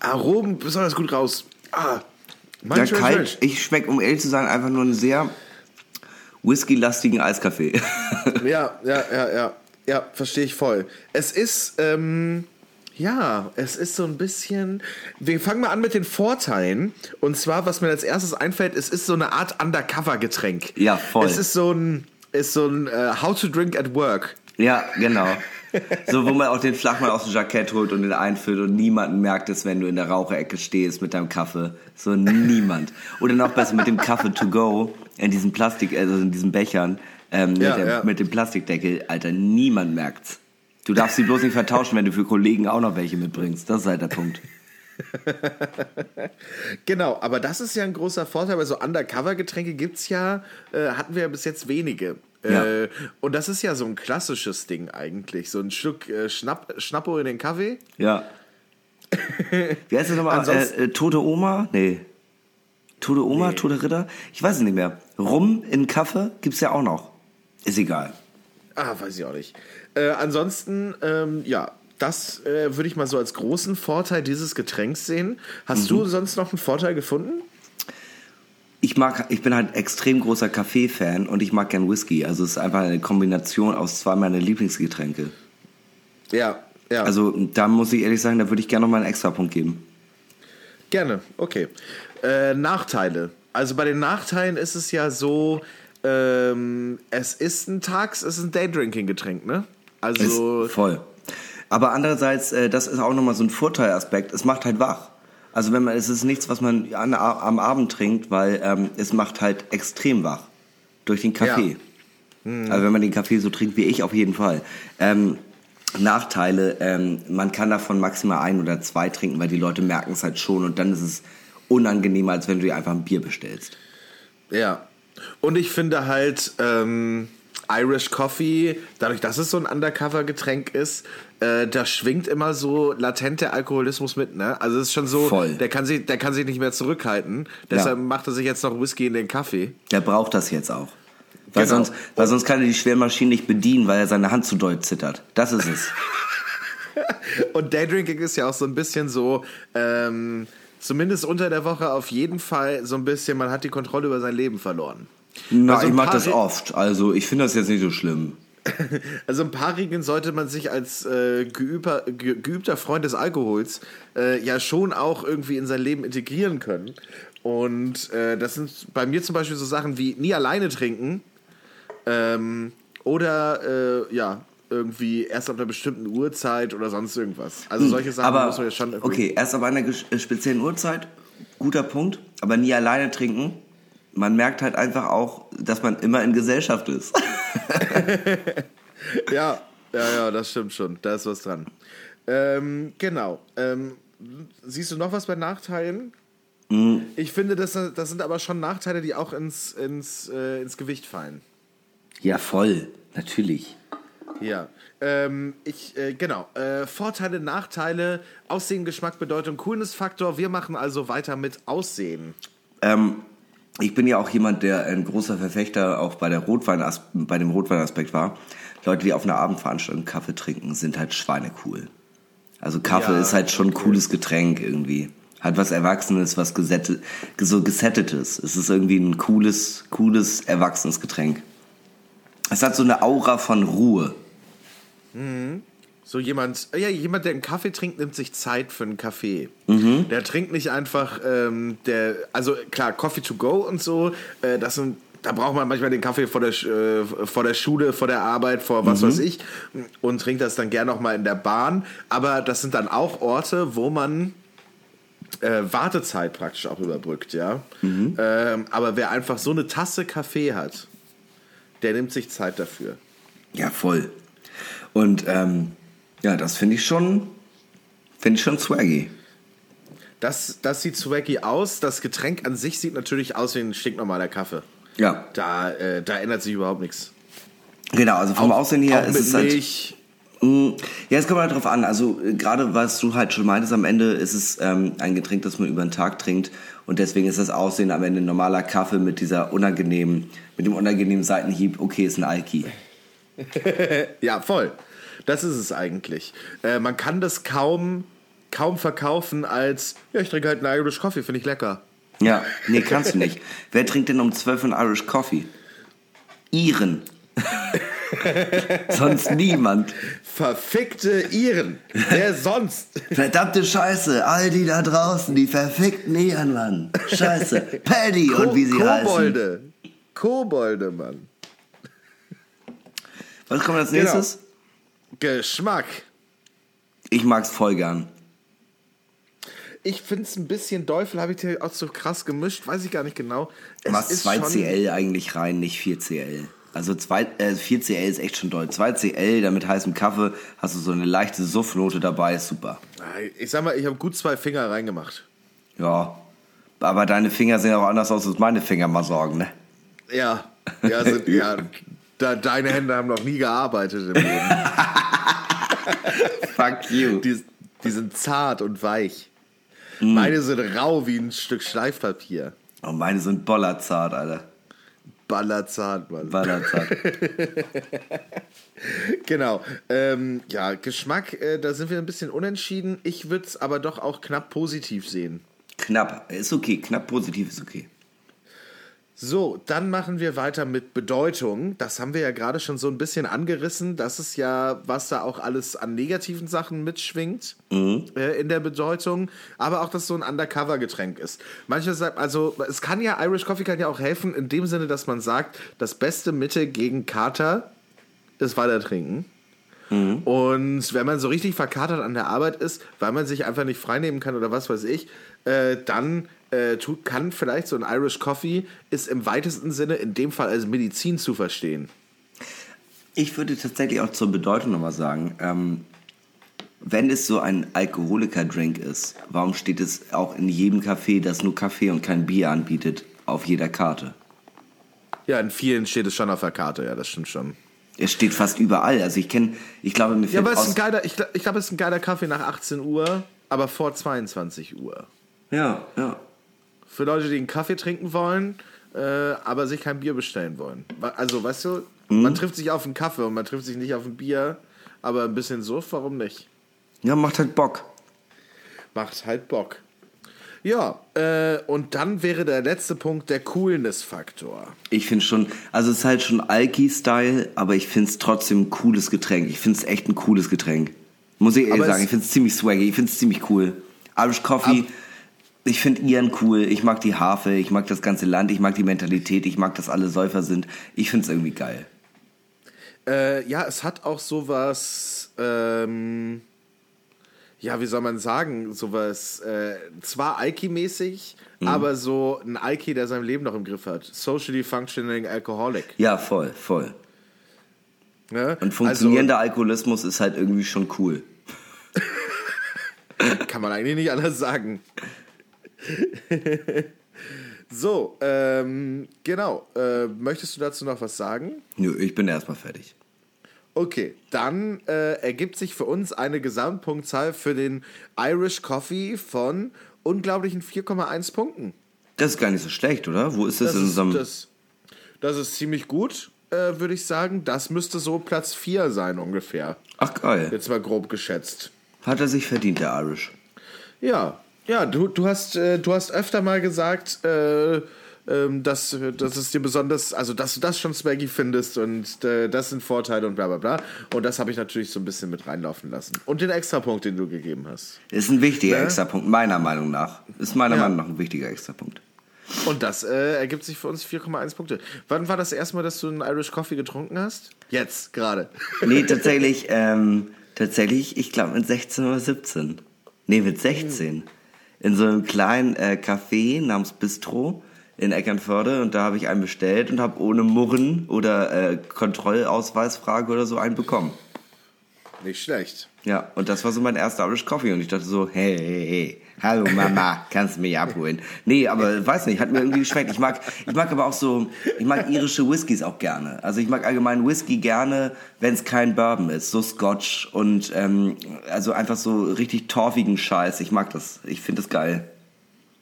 Aromen besonders gut raus. Ah, ja, kalt. Ich schmecke, um ehrlich zu sein, einfach nur einen sehr whisky-lastigen Eiskaffee. Ja, ja, ja, ja. Ja, verstehe ich voll. Es ist, ähm, ja, es ist so ein bisschen... Wir fangen mal an mit den Vorteilen. Und zwar, was mir als erstes einfällt, es ist so eine Art Undercover-Getränk. Ja, voll. Es ist so ein, ist so ein uh, How to Drink at Work. Ja, genau. So, wo man auch den Flachmann aus dem Jackett holt und den einfüllt und niemanden merkt es, wenn du in der Raucherecke stehst mit deinem Kaffee. So niemand. Oder noch besser mit dem Kaffee to go in diesen Plastik, also in diesen Bechern ähm, ja, mit, der, ja. mit dem Plastikdeckel. Alter, niemand merkt's. Du darfst sie bloß nicht vertauschen, wenn du für Kollegen auch noch welche mitbringst. Das ist halt der Punkt. Genau, aber das ist ja ein großer Vorteil, weil so Undercover-Getränke gibt's ja, äh, hatten wir ja bis jetzt wenige. Ja. Äh, und das ist ja so ein klassisches Ding eigentlich, so ein Stück äh, Schnapp, Schnappo in den Kaffee. Ja. Wie heißt das nochmal? Äh, äh, Tote Oma? Nee. Tote Oma, nee. Tote Ritter? Ich weiß es nicht mehr. Rum in Kaffee gibt's ja auch noch. Ist egal. Ah, weiß ich auch nicht. Äh, ansonsten, ähm, ja, das äh, würde ich mal so als großen Vorteil dieses Getränks sehen. Hast mhm. du sonst noch einen Vorteil gefunden? Ich mag, ich bin halt extrem großer Kaffee-Fan und ich mag gern Whisky. Also es ist einfach eine Kombination aus zwei meiner Lieblingsgetränke. Ja, ja. Also da muss ich ehrlich sagen, da würde ich gerne nochmal einen Extrapunkt geben. Gerne, okay. Äh, Nachteile. Also bei den Nachteilen ist es ja so, ähm, es ist ein Tags, es ist ein Daydrinking-Getränk, ne? Also ist voll. Aber andererseits, äh, das ist auch nochmal so ein Vorteilaspekt, es macht halt wach. Also wenn man, es ist nichts, was man an, am Abend trinkt, weil ähm, es macht halt extrem wach durch den Kaffee. Ja. Mhm. Also wenn man den Kaffee so trinkt wie ich, auf jeden Fall. Ähm, Nachteile, ähm, man kann davon maximal ein oder zwei trinken, weil die Leute merken es halt schon und dann ist es unangenehmer, als wenn du dir einfach ein Bier bestellst. Ja, und ich finde halt ähm, Irish Coffee, dadurch, dass es so ein Undercover-Getränk ist, Äh, da schwingt immer so latent der Alkoholismus mit, ne? Also es ist schon so, voll. der kann sich, der kann sich nicht mehr zurückhalten. Deshalb ja. macht er sich jetzt noch Whisky in den Kaffee. Der braucht das jetzt auch. Weil, genau. sonst, weil sonst kann er die Schwermaschine nicht bedienen, weil er seine Hand zu doll zittert. Das ist es. Und Daydrinking ist ja auch so ein bisschen so, ähm, zumindest unter der Woche auf jeden Fall so ein bisschen, man hat die Kontrolle über sein Leben verloren. Na, also ich mach das oft. Also ich finde das jetzt nicht so schlimm. Also ein paar Regeln sollte man sich als äh, geüber, ge, geübter Freund des Alkohols äh, ja schon auch irgendwie in sein Leben integrieren können. Und äh, das sind bei mir zum Beispiel so Sachen wie nie alleine trinken ähm, oder äh, ja, irgendwie erst ab einer bestimmten Uhrzeit oder sonst irgendwas. Also solche Sachen aber, muss man ja schon... Irgendwie okay, erst ab einer ges- speziellen Uhrzeit, guter Punkt, aber nie alleine trinken. Man merkt halt einfach auch, dass man immer in Gesellschaft ist. ja, ja, ja, das stimmt schon. Da ist was dran. Ähm, genau. Ähm, siehst du noch was bei Nachteilen? Mhm. Ich finde, das, das sind aber schon Nachteile, die auch ins, ins, äh, ins Gewicht fallen. Ja, voll. Natürlich. Ja. Ähm, ich, äh, genau. Äh, Vorteile, Nachteile, Aussehen, Geschmack, Bedeutung, Coolness-Faktor. Wir machen also weiter mit Aussehen. Ähm. Ich bin ja auch jemand, der ein großer Verfechter auch bei, der Rotwein, bei dem Rotweinaspekt war. Leute, die auf einer Abendveranstaltung Kaffee trinken, sind halt schweinecool. Also Kaffee ja, ist halt schon ein okay. cooles Getränk irgendwie. Hat was Erwachsenes, was gesette, so gesettetes. Es ist irgendwie ein cooles, cooles erwachsenes Getränk. Es hat so eine Aura von Ruhe. Mhm. So jemand, ja, jemand, der einen Kaffee trinkt, nimmt sich Zeit für einen Kaffee. Mhm. Der trinkt nicht einfach, ähm, der, also klar, Coffee to go und so, äh, das sind, da braucht man manchmal den Kaffee vor der, äh, vor der Schule, vor der Arbeit, vor was mhm. weiß ich und trinkt das dann gerne auch mal in der Bahn. Aber das sind dann auch Orte, wo man äh, Wartezeit praktisch auch überbrückt, ja. Mhm. Ähm, aber wer einfach so eine Tasse Kaffee hat, der nimmt sich Zeit dafür. Ja, voll. Und, ähm, ja, das finde ich schon, finde ich schon swaggy. Das, das sieht swaggy aus. Das Getränk an sich sieht natürlich aus wie ein stinknormaler Kaffee. Ja. Da, äh, da ändert sich überhaupt nichts. Genau, also vom auch, Aussehen her ist es halt... Milch. Mh, ja, es kommt halt drauf an. Also gerade, was du halt schon meintest, am Ende ist es ähm, ein Getränk, das man über den Tag trinkt. Und deswegen ist das Aussehen am Ende ein normaler Kaffee mit dieser unangenehmen, mit dem unangenehmen Seitenhieb. Okay, ist ein Alki. Ja, voll. Das ist es eigentlich. Äh, man kann das kaum, kaum verkaufen als, ja, ich trinke halt einen Irish Coffee, finde ich lecker. Ja, nee, kannst du nicht. Wer trinkt denn um zwölf einen Irish Coffee? Iren. Sonst niemand. Verfickte Iren. Wer sonst? Verdammte Scheiße. All die da draußen, die verfickten Iren, Mann. Scheiße. Paddy Ko- und wie sie Kobolde. heißen. Kobolde. Kobolde, Mann. Was kommt als nächstes? Genau. Geschmack. Ich mag's voll gern. Ich find's ein bisschen Teufel, habe ich dir auch so krass gemischt, weiß ich gar nicht genau. Du machst zwei C L eigentlich rein, nicht vier C L. Also zwei, äh, vier C L ist echt schon toll. zwei C L, dann mit heißem Kaffee hast du so eine leichte Suffnote dabei, ist super. Ich sag mal, ich habe gut zwei Finger reingemacht. Ja, aber deine Finger sehen auch anders aus als meine Finger, mal sorgen, ne? Ja, ja, sind, ja da, deine Hände haben noch nie gearbeitet im Leben. Fuck you. Die, die sind zart und weich. Mm. Meine sind rau wie ein Stück Schleifpapier. Und meine sind bollerzart, Alter. Ballerzart, Mann. Ballerzart. Genau. Ähm, ja, Geschmack, äh, da sind wir ein bisschen unentschieden. Ich würde es aber doch auch knapp positiv sehen. Knapp, ist okay. Knapp positiv ist okay. So, dann machen wir weiter mit Bedeutung. Das haben wir ja gerade schon so ein bisschen angerissen. Das ist ja, was da auch alles an negativen Sachen mitschwingt, mhm, äh, in der Bedeutung. Aber auch, dass so ein Undercover-Getränk ist. Manche sagen, also es kann ja, Irish Coffee kann ja auch helfen, in dem Sinne, dass man sagt, das beste Mittel gegen Kater ist weiter trinken. Mhm. Und wenn man so richtig verkatert an der Arbeit ist, weil man sich einfach nicht freinehmen kann oder was weiß ich, äh, dann... Äh, tut, kann vielleicht so ein Irish Coffee, ist im weitesten Sinne in dem Fall als Medizin zu verstehen. Ich würde tatsächlich auch zur Bedeutung nochmal sagen, ähm, wenn es so ein Alkoholiker-Drink ist, warum steht es auch in jedem Café, das nur Kaffee und kein Bier anbietet, auf jeder Karte? Ja, in vielen steht es schon auf der Karte, ja, das stimmt schon. Es steht fast überall, also ich kenne, ich glaube... Mir ja, aber es ist ein geiler, ich, ich glaube, es ist ein geiler Kaffee nach achtzehn Uhr, aber vor zweiundzwanzig Uhr. Ja, ja. Für Leute, die einen Kaffee trinken wollen, äh, aber sich kein Bier bestellen wollen. Also, weißt du, mhm, man trifft sich auf einen Kaffee und man trifft sich nicht auf ein Bier, aber ein bisschen Suff, warum nicht? Ja, macht halt Bock. Macht halt Bock. Ja, äh, und dann wäre der letzte Punkt der Coolness-Faktor. Ich finde schon, also es ist halt schon Alki-Style, aber ich finde es trotzdem ein cooles Getränk. Ich finde es echt ein cooles Getränk. Muss ich ehrlich sagen, ich finde es ziemlich swaggy, ich finde es ziemlich cool. Irish Coffee... Ab- Ich finde Iren cool, ich mag die Harfe, ich mag das ganze Land, ich mag die Mentalität, ich mag, dass alle Säufer sind. Ich finde es irgendwie geil. Äh, ja, es hat auch sowas, ähm, ja, wie soll man sagen, sowas, äh, zwar Alki-mäßig, mhm, aber so ein Alki, der sein Leben noch im Griff hat. Socially Functioning Alcoholic. Ja, voll, voll. Ne? Und funktionierender also, Alkoholismus ist halt irgendwie schon cool. Kann man eigentlich nicht anders sagen. So, ähm, genau. Äh, möchtest du dazu noch was sagen? Nö, ich bin erstmal fertig. Okay, dann äh, ergibt sich für uns eine Gesamtpunktzahl für den Irish Coffee von unglaublichen vier Komma eins Punkten. Das ist gar nicht so schlecht, oder? Wo ist das, das in unserem... Das, das ist ziemlich gut, äh, würde ich sagen. Das müsste so Platz vier sein ungefähr. Ach, geil. Jetzt mal grob geschätzt. Hat er sich verdient, der Irish. Ja. Ja, du, du, hast, äh, du hast öfter mal gesagt, äh, äh, dass, dass es dir besonders, also dass du das schon swaggy findest und äh, das sind Vorteile und bla bla bla. Und das habe ich natürlich so ein bisschen mit reinlaufen lassen. Und den Extrapunkt, den du gegeben hast. Ist ein wichtiger ja? Extrapunkt, meiner Meinung nach. Ist meiner ja. Meinung nach ein wichtiger Extrapunkt. Und das äh, ergibt sich für uns vier Komma eins Punkte. Wann war das erste Mal, dass du einen Irish Coffee getrunken hast? Jetzt, gerade. Nee, tatsächlich, ähm, tatsächlich, ich glaube mit sechzehn oder siebzehn. Nee, mit sechzehn. Mhm. In so einem kleinen äh, Café namens Bistro in Eckernförde. Und da habe ich einen bestellt und habe ohne Murren oder äh, Kontrollausweisfrage oder so einen bekommen. Nicht schlecht. Ja, und das war so mein erster Irish Coffee. Und ich dachte so, hey, hey, hey, hallo Mama, kannst du mich abholen? Nee, aber weiß nicht, hat mir irgendwie geschmeckt. Ich mag, ich mag aber auch so, ich mag irische Whiskys auch gerne. Also ich mag allgemein Whisky gerne, wenn es kein Bourbon ist. So Scotch und ähm, also einfach so richtig torfigen Scheiß. Ich mag das, ich finde das geil.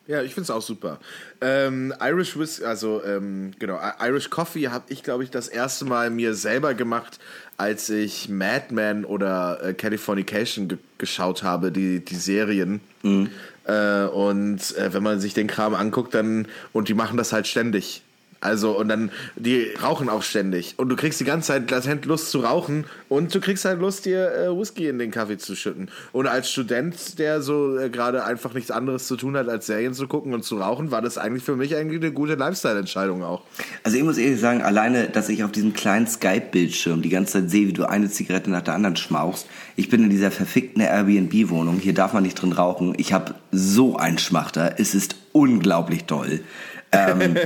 Ja, ich find's auch super. Ähm, Irish Whis- also ähm, genau, Irish Coffee habe ich, glaube ich, das erste Mal mir selber gemacht, als ich Mad Men oder äh, Californication ge- geschaut habe, die, die Serien. Mhm. Äh, und äh, wenn man sich den Kram anguckt, dann, und die machen das halt ständig. Also, und dann, die rauchen auch ständig. Und du kriegst die ganze Zeit latent Lust zu rauchen und du kriegst halt Lust, dir äh, Whisky in den Kaffee zu schütten. Und als Student, der so äh, gerade einfach nichts anderes zu tun hat, als Serien zu gucken und zu rauchen, war das eigentlich für mich eigentlich eine gute Lifestyle-Entscheidung auch. Also ich muss ehrlich sagen, alleine, dass ich auf diesem kleinen Skype-Bildschirm die ganze Zeit sehe, wie du eine Zigarette nach der anderen schmauchst. Ich bin in dieser verfickten Airbnb-Wohnung. Hier darf man nicht drin rauchen. Ich habe so einen Schmachter. Es ist unglaublich toll. ähm,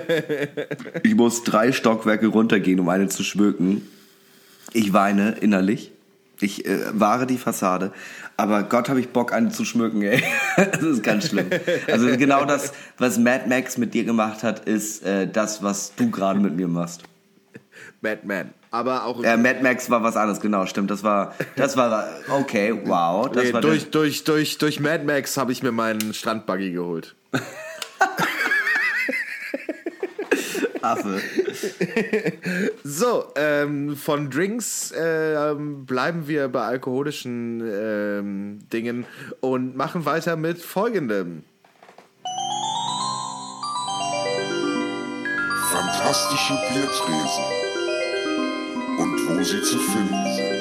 ich muss drei Stockwerke runtergehen, um eine zu schmücken. Ich weine innerlich. Ich äh, wahre die Fassade. Aber Gott, habe ich Bock, eine zu schmücken, ey. Das ist ganz schlimm. Also genau das, was Mad Max mit dir gemacht hat, ist äh, das, was du gerade mit mir machst. Batman. Aber auch äh, Mad Max war was anderes, genau, stimmt. Das war, das war, okay, wow. Das nee, war durch, durch, durch, durch Mad Max habe ich mir meinen Strandbuggy geholt. Affe. So, ähm, von Drinks äh, bleiben wir bei alkoholischen ähm, Dingen und machen weiter mit folgendem. Fantastische Biertresen und wo sie zu finden sind.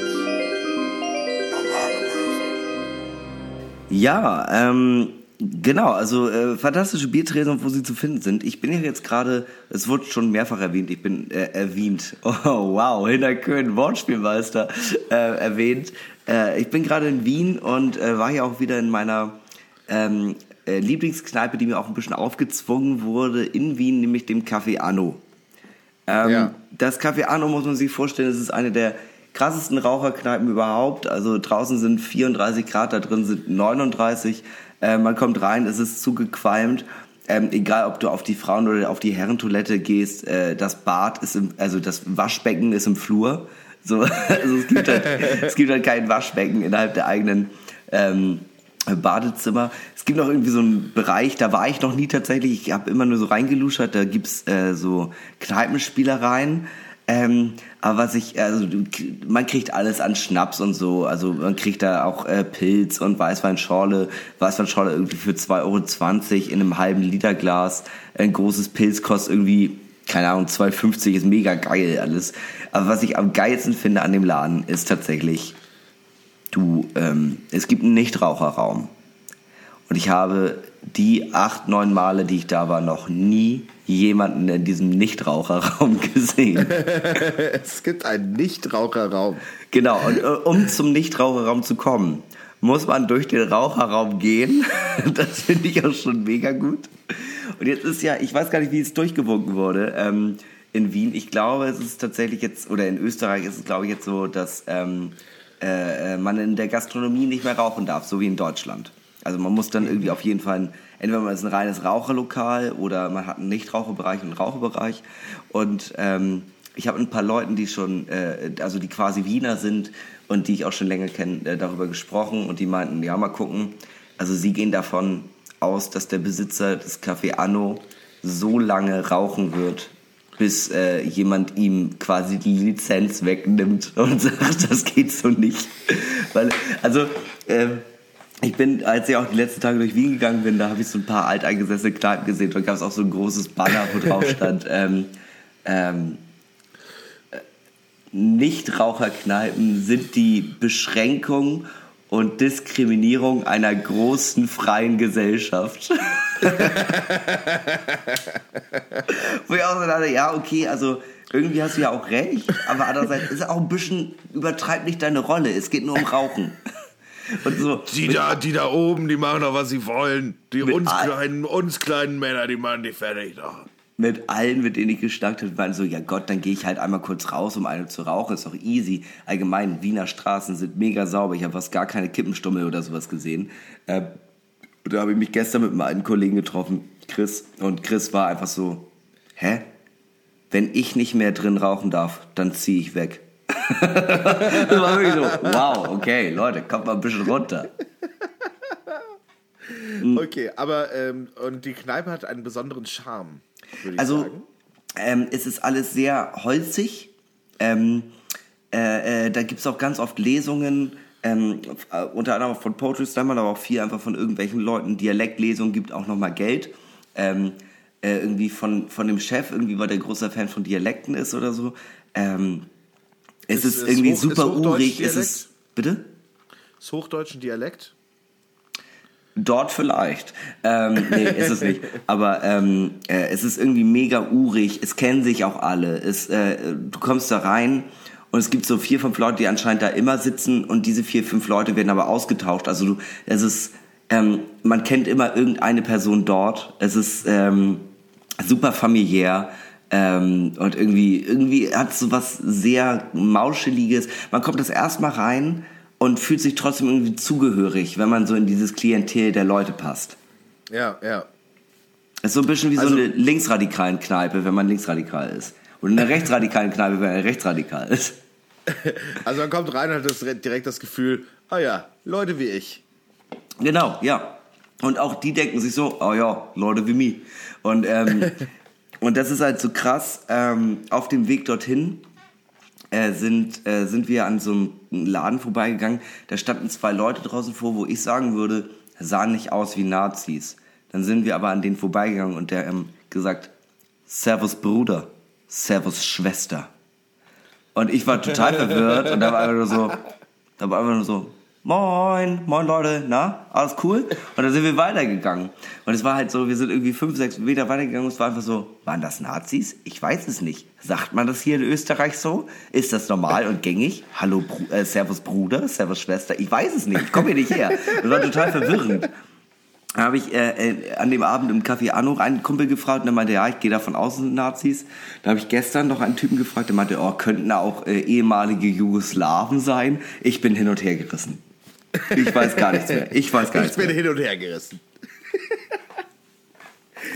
Ja, ähm... Genau, also äh, fantastische Biertresen, wo sie zu finden sind. Ich bin ja jetzt gerade, es wurde schon mehrfach erwähnt, ich bin äh, erwähnt, oh wow, Hinnerk Köhn, Wortspielmeister, äh, erwähnt. Äh, ich bin gerade in Wien und äh, war ja auch wieder in meiner ähm, äh, Lieblingskneipe, die mir auch ein bisschen aufgezwungen wurde in Wien, nämlich dem Café Anno. Ähm, ja. Das Café Anno, muss man sich vorstellen, das ist eine der krassesten Raucherkneipen überhaupt. Also draußen sind vierunddreißig Grad, da drin sind neununddreißig. Äh, man kommt rein, es ist zugequalmt. Ähm, egal, ob du auf die Frauen- oder auf die Herrentoilette gehst, äh, das Bad ist im, also das Waschbecken ist im Flur. So, also es gibt halt, es gibt halt kein Waschbecken innerhalb der eigenen ähm, Badezimmer. Es gibt noch irgendwie so einen Bereich, da war ich noch nie tatsächlich. Ich habe immer nur so reingeluschert. Da gibt's äh, so Kneipenspielereien. Ähm, aber was ich, also man kriegt alles an Schnaps und so, also man kriegt da auch äh, Pilz und Weißweinschorle, Weißweinschorle irgendwie für zwei Euro zwanzig in einem halben Liter Glas, ein großes Pilz kostet irgendwie, keine Ahnung, zwei Euro fünfzig, ist mega geil alles. Aber was ich am geilsten finde an dem Laden ist tatsächlich, du, ähm, es gibt einen Nichtraucherraum und ich habe die acht, neun Male, die ich da war, noch nie jemanden in diesem Nichtraucherraum gesehen. Es gibt einen Nichtraucherraum. Genau, und um zum Nichtraucherraum zu kommen, muss man durch den Raucherraum gehen. Das finde ich auch schon mega gut. Und jetzt ist ja, ich weiß gar nicht, wie es durchgewunken wurde ähm, in Wien. Ich glaube, es ist tatsächlich jetzt, oder in Österreich ist es, glaube ich, jetzt so, dass ähm, äh, man in der Gastronomie nicht mehr rauchen darf, so wie in Deutschland. Also man muss dann irgendwie auf jeden Fall, ein, entweder man ist ein reines Raucherlokal oder man hat einen Nichtraucherbereich und einen Raucherbereich. Und ähm, ich habe mit ein paar Leuten, die schon, äh, also die quasi Wiener sind und die ich auch schon länger kenne, äh, darüber gesprochen. Und die meinten, ja, mal gucken. Also sie gehen davon aus, dass der Besitzer des Café Anno so lange rauchen wird, bis äh, jemand ihm quasi die Lizenz wegnimmt und sagt, das geht so nicht. Weil, also... Äh, Ich bin, als ich auch die letzten Tage durch Wien gegangen bin, da habe ich so ein paar alteingesessene Kneipen gesehen. Da gab es auch so ein großes Banner, wo drauf stand, ähm, ähm, Nichtraucherkneipen sind die Beschränkung und Diskriminierung einer großen freien Gesellschaft. Wo ich auch so dachte, ja, okay, also... Irgendwie hast du ja auch recht, aber andererseits ist auch ein bisschen, übertreib nicht deine Rolle, es geht nur um Rauchen. Und so, die, da, die da oben, die machen doch, was sie wollen. Die uns kleinen, uns kleinen Männer, die machen die fertig doch. Mit allen, mit denen ich geschnackt habe, waren so, ja Gott, dann gehe ich halt einmal kurz raus, um eine zu rauchen, ist doch easy. Allgemein, Wiener Straßen sind mega sauber, ich habe fast gar keine Kippenstummel oder sowas gesehen. Äh, da habe ich mich gestern mit meinem alten Kollegen getroffen, Chris, und Chris war einfach so, hä? Wenn ich nicht mehr drin rauchen darf, dann ziehe ich weg. Das war wirklich so, wow, okay, Leute, kommt mal ein bisschen runter. Okay, aber ähm, und die Kneipe hat einen besonderen Charme, würde ich also, sagen. Also, ähm, es ist alles sehr holzig. Ähm, äh, äh, da gibt es auch ganz oft Lesungen, ähm, äh, unter anderem von Poetry Slam, aber auch viel einfach von irgendwelchen Leuten. Dialektlesungen gibt auch nochmal Geld. Ähm, äh, irgendwie von, von dem Chef, irgendwie weil der großer Fan von Dialekten ist oder so. Ähm, es ist, ist irgendwie ist hoch, super ist urig. Ist es, bitte? Ist Hochdeutsch ein Dialekt? Dort vielleicht. Ähm, nee, ist es nicht. Aber ähm, äh, es ist irgendwie mega urig. Es kennen sich auch alle. Es, äh, du kommst da rein und es gibt so vier, fünf Leute, die anscheinend da immer sitzen und diese vier, fünf Leute werden aber ausgetauscht. Also du, es ist, ähm, man kennt immer irgendeine Person dort. Es ist ähm, super familiär. Ähm, und irgendwie, irgendwie hat es so was sehr Mauscheliges. Man kommt das erstmal rein und fühlt sich trotzdem irgendwie zugehörig, wenn man so in dieses Klientel der Leute passt. Ja, ja. Ist so ein bisschen wie also, so eine linksradikalen Kneipe, wenn man linksradikal ist. Oder eine rechtsradikalen Kneipe, wenn man rechtsradikal ist. Also man kommt rein und hat das, direkt das Gefühl, ah ja, Leute wie ich. Genau, ja. Und auch die denken sich so, ah oh ja, Leute wie mich. Und, ähm, und das ist halt so krass. Ähm, auf dem Weg dorthin Äh, sind, äh, sind wir an so einem Laden vorbeigegangen, da standen zwei Leute draußen vor, wo ich sagen würde, sahen nicht aus wie Nazis. Dann sind wir aber an denen vorbeigegangen und der ähm, gesagt, Servus Bruder, Servus Schwester. Und ich war total verwirrt und da war einfach nur so, da war einfach nur so, moin, moin Leute, na, alles cool? Und dann sind wir weitergegangen. Und es war halt so, wir sind irgendwie fünf, sechs Meter weitergegangen und es war einfach so, waren das Nazis? Ich weiß es nicht. Sagt man das hier in Österreich so? Ist das normal und gängig? Hallo, Br- äh, Servus Bruder, Servus Schwester. Ich weiß es nicht, ich komme hier nicht her. Das war total verwirrend. Da habe ich äh, äh, an dem Abend im Café Anno einen Kumpel gefragt und der meinte, ja, ich gehe da von außen Nazis. Da habe ich gestern noch einen Typen gefragt, der meinte, oh, könnten da auch äh, ehemalige Jugoslawen sein? Ich bin hin und her gerissen. Ich weiß gar nichts mehr. Ich weiß gar nichts mehr. Ich bin hin und her gerissen.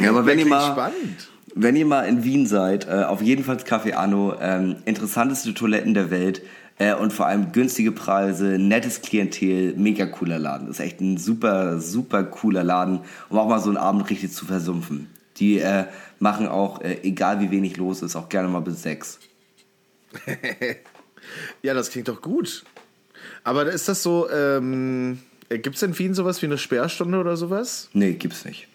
Ja, aber wenn ihr mal, spannend. wenn ihr mal in Wien seid, äh, auf jeden Fall Café Anno, ähm, interessanteste Toiletten der Welt äh, und vor allem günstige Preise, nettes Klientel, mega cooler Laden. Ist echt ein super, super cooler Laden, um auch mal so einen Abend richtig zu versumpfen. Die äh, machen auch, äh, egal wie wenig los ist, auch gerne mal bis sechs. Ja, das klingt doch gut. Aber ist das so, ähm, gibt es in Wien sowas wie eine Sperrstunde oder sowas? Nee, gibt's nicht.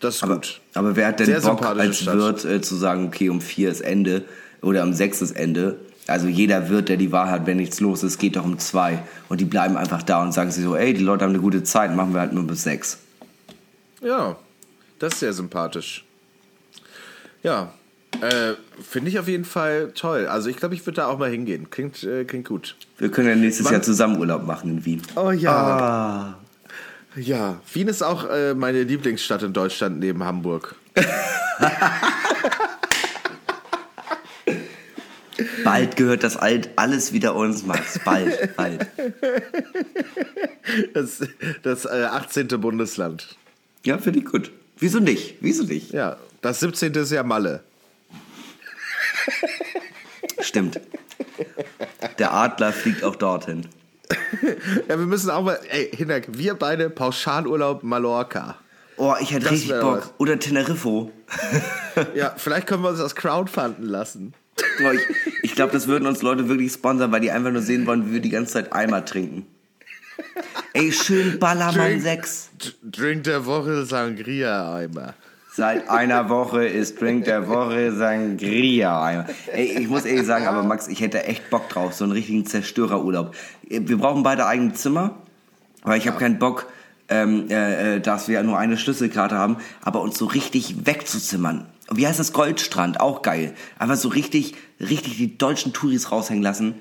Das ist aber gut. Aber wer hat denn sehr Bock als Wirt äh, zu sagen, okay, um vier ist Ende oder um sechs ist Ende? Also jeder Wirt, der die Wahl hat, wenn nichts los ist, geht doch um zwei. Und die bleiben einfach da und sagen sich so, ey, die Leute haben eine gute Zeit, machen wir halt nur bis sechs. Ja, das ist sehr sympathisch. Ja, äh, finde ich auf jeden Fall toll. Also ich glaube, ich würde da auch mal hingehen. Klingt, äh, klingt gut. Wir können ja nächstes Man- Jahr zusammen Urlaub machen in Wien. Oh ja. Ah. Ja, Wien ist auch äh, meine Lieblingsstadt in Deutschland neben Hamburg. Bald gehört das Alt alles wieder uns, Max. Bald, bald. Das, das äh, achtzehnte Bundesland. Ja, finde ich gut. Wieso nicht? Wieso nicht? Ja, das siebzehnte ist ja Malle. Stimmt. Der Adler fliegt auch dorthin. Ja, wir müssen auch mal, ey, Hinnerk, wir beide Pauschalurlaub Mallorca. Oh, ich hätte das richtig Bock. Was. Oder Teneriffo. Ja, vielleicht können wir uns das crowdfunden lassen. Oh, ich ich glaube, das würden uns Leute wirklich sponsern, weil die einfach nur sehen wollen, wie wir die ganze Zeit Eimer trinken. Ey, schön Ballermann sechs. Drink der Woche Sangria-Eimer. Seit einer Woche ist Drink der Woche Sangria. Ey, ich muss ehrlich sagen, aber Max, ich hätte echt Bock drauf, so einen richtigen Zerstörerurlaub. Wir brauchen beide eigene Zimmer, weil ich ja. habe keinen Bock, ähm, äh, dass wir nur eine Schlüsselkarte haben, aber uns so richtig wegzuzimmern. Wie heißt das? Goldstrand, auch geil. Einfach so richtig, richtig die deutschen Touris raushängen lassen,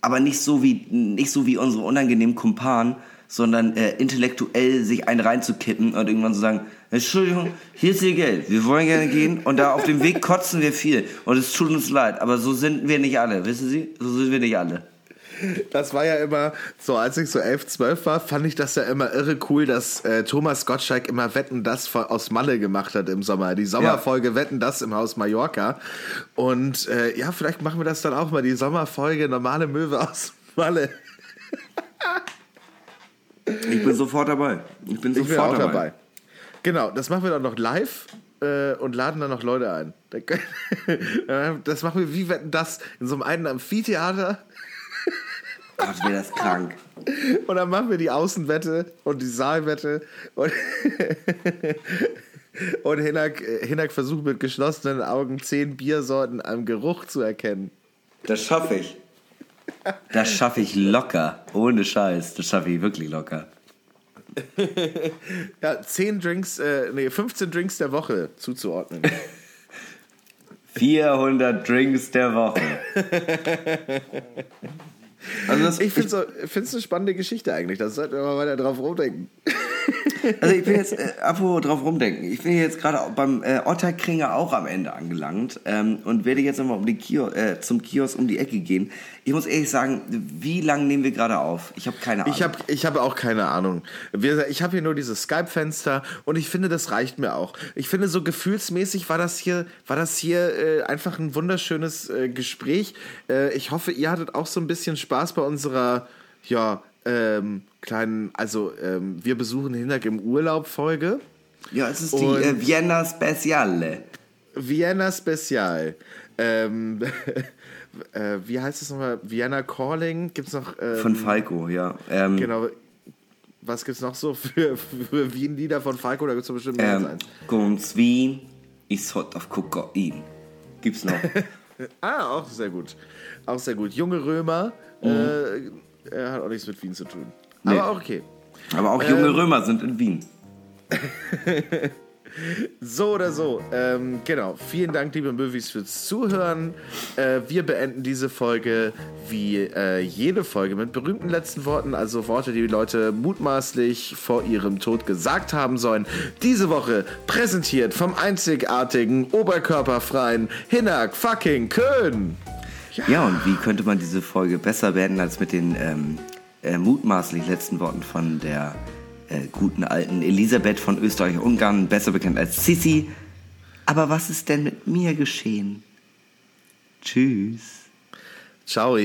aber nicht so wie, nicht so wie unsere unangenehmen Kumpanen, sondern äh, intellektuell sich einen reinzukippen und irgendwann zu sagen, Entschuldigung, hier ist Ihr Geld, wir wollen gerne gehen und da auf dem Weg kotzen wir viel und es tut uns leid, aber so sind wir nicht alle, wissen Sie, so sind wir nicht alle. Das war ja immer so, als ich so elf, zwölf war, fand ich das ja immer irre cool, dass äh, Thomas Gottschalk immer Wetten, das aus Malle gemacht hat im Sommer. Die Sommerfolge ja. Wetten, das im Haus Mallorca und äh, ja, vielleicht machen wir das dann auch mal, die Sommerfolge normale Möwe aus Malle. Ich bin sofort dabei. Ich bin sofort ich bin auch dabei. dabei. Genau, das machen wir dann noch live äh, und laden dann noch Leute ein. Das machen wir, wie Wetten, das in so einem einen Amphitheater. Gott, wäre das krank. Und dann machen wir die Außenwette und die Saalwette. Und Und Hinnerk, Hinnerk versucht mit geschlossenen Augen zehn Biersorten am Geruch zu erkennen. Das schaffe ich. Das schaffe ich locker. Ohne Scheiß. Das schaffe ich wirklich locker. Ja, zehn Drinks, äh, nee, fünfzehn Drinks der Woche zuzuordnen. vierhundert Drinks der Woche. Also das, ich finde es eine spannende Geschichte eigentlich. Das sollten wir mal weiter drauf rumdenken. Also ich bin jetzt, äh, apropos drauf rumdenken, ich bin jetzt gerade beim äh, Ottakringer auch am Ende angelangt ähm, und werde jetzt nochmal um die Kio- äh, zum Kiosk um die Ecke gehen. Ich muss ehrlich sagen, wie lange nehmen wir gerade auf? Ich habe keine Ahnung. Ich habe ich hab auch keine Ahnung. Wir, ich habe hier nur dieses Skype-Fenster und ich finde, das reicht mir auch. Ich finde, so gefühlsmäßig war das hier, war das hier äh, einfach ein wunderschönes äh, Gespräch. Äh, ich hoffe, ihr hattet auch so ein bisschen Spaß bei unserer, ja, ähm, kleinen, also ähm, wir besuchen Hinnerk im Urlaub Folge. Ja, es ist die äh, Vienna Speciale. Vienna Special. Ähm, äh, wie heißt es nochmal? Vienna Calling? Gibt's noch? Ähm, von Falco, ja. Ähm, genau. Was gibt's noch so für, für Wien-Lieder von Falco? Da gibt's doch bestimmt mehr ähm, eins. Ganz Wien ist hot auf Kokain. Gibt's noch? Ah, auch sehr gut. Auch sehr gut. Junge Römer. Mhm. Äh, Er hat auch nichts mit Wien zu tun. Nee. Aber auch okay. Aber auch junge ähm, Römer sind in Wien. So oder so. Ähm, genau. Vielen Dank, liebe Movies, fürs Zuhören. Äh, wir beenden diese Folge wie äh, jede Folge mit berühmten letzten Worten. Also Worte, die Leute mutmaßlich vor ihrem Tod gesagt haben sollen. Diese Woche präsentiert vom einzigartigen, oberkörperfreien Hinnerk fucking Köhn. Ja. Ja, und wie könnte man diese Folge besser beenden als mit den ähm, äh, mutmaßlich letzten Worten von der äh, guten alten Elisabeth von Österreich-Ungarn, besser bekannt als Sissi. Aber was ist denn mit mir geschehen? Tschüss. Ciao.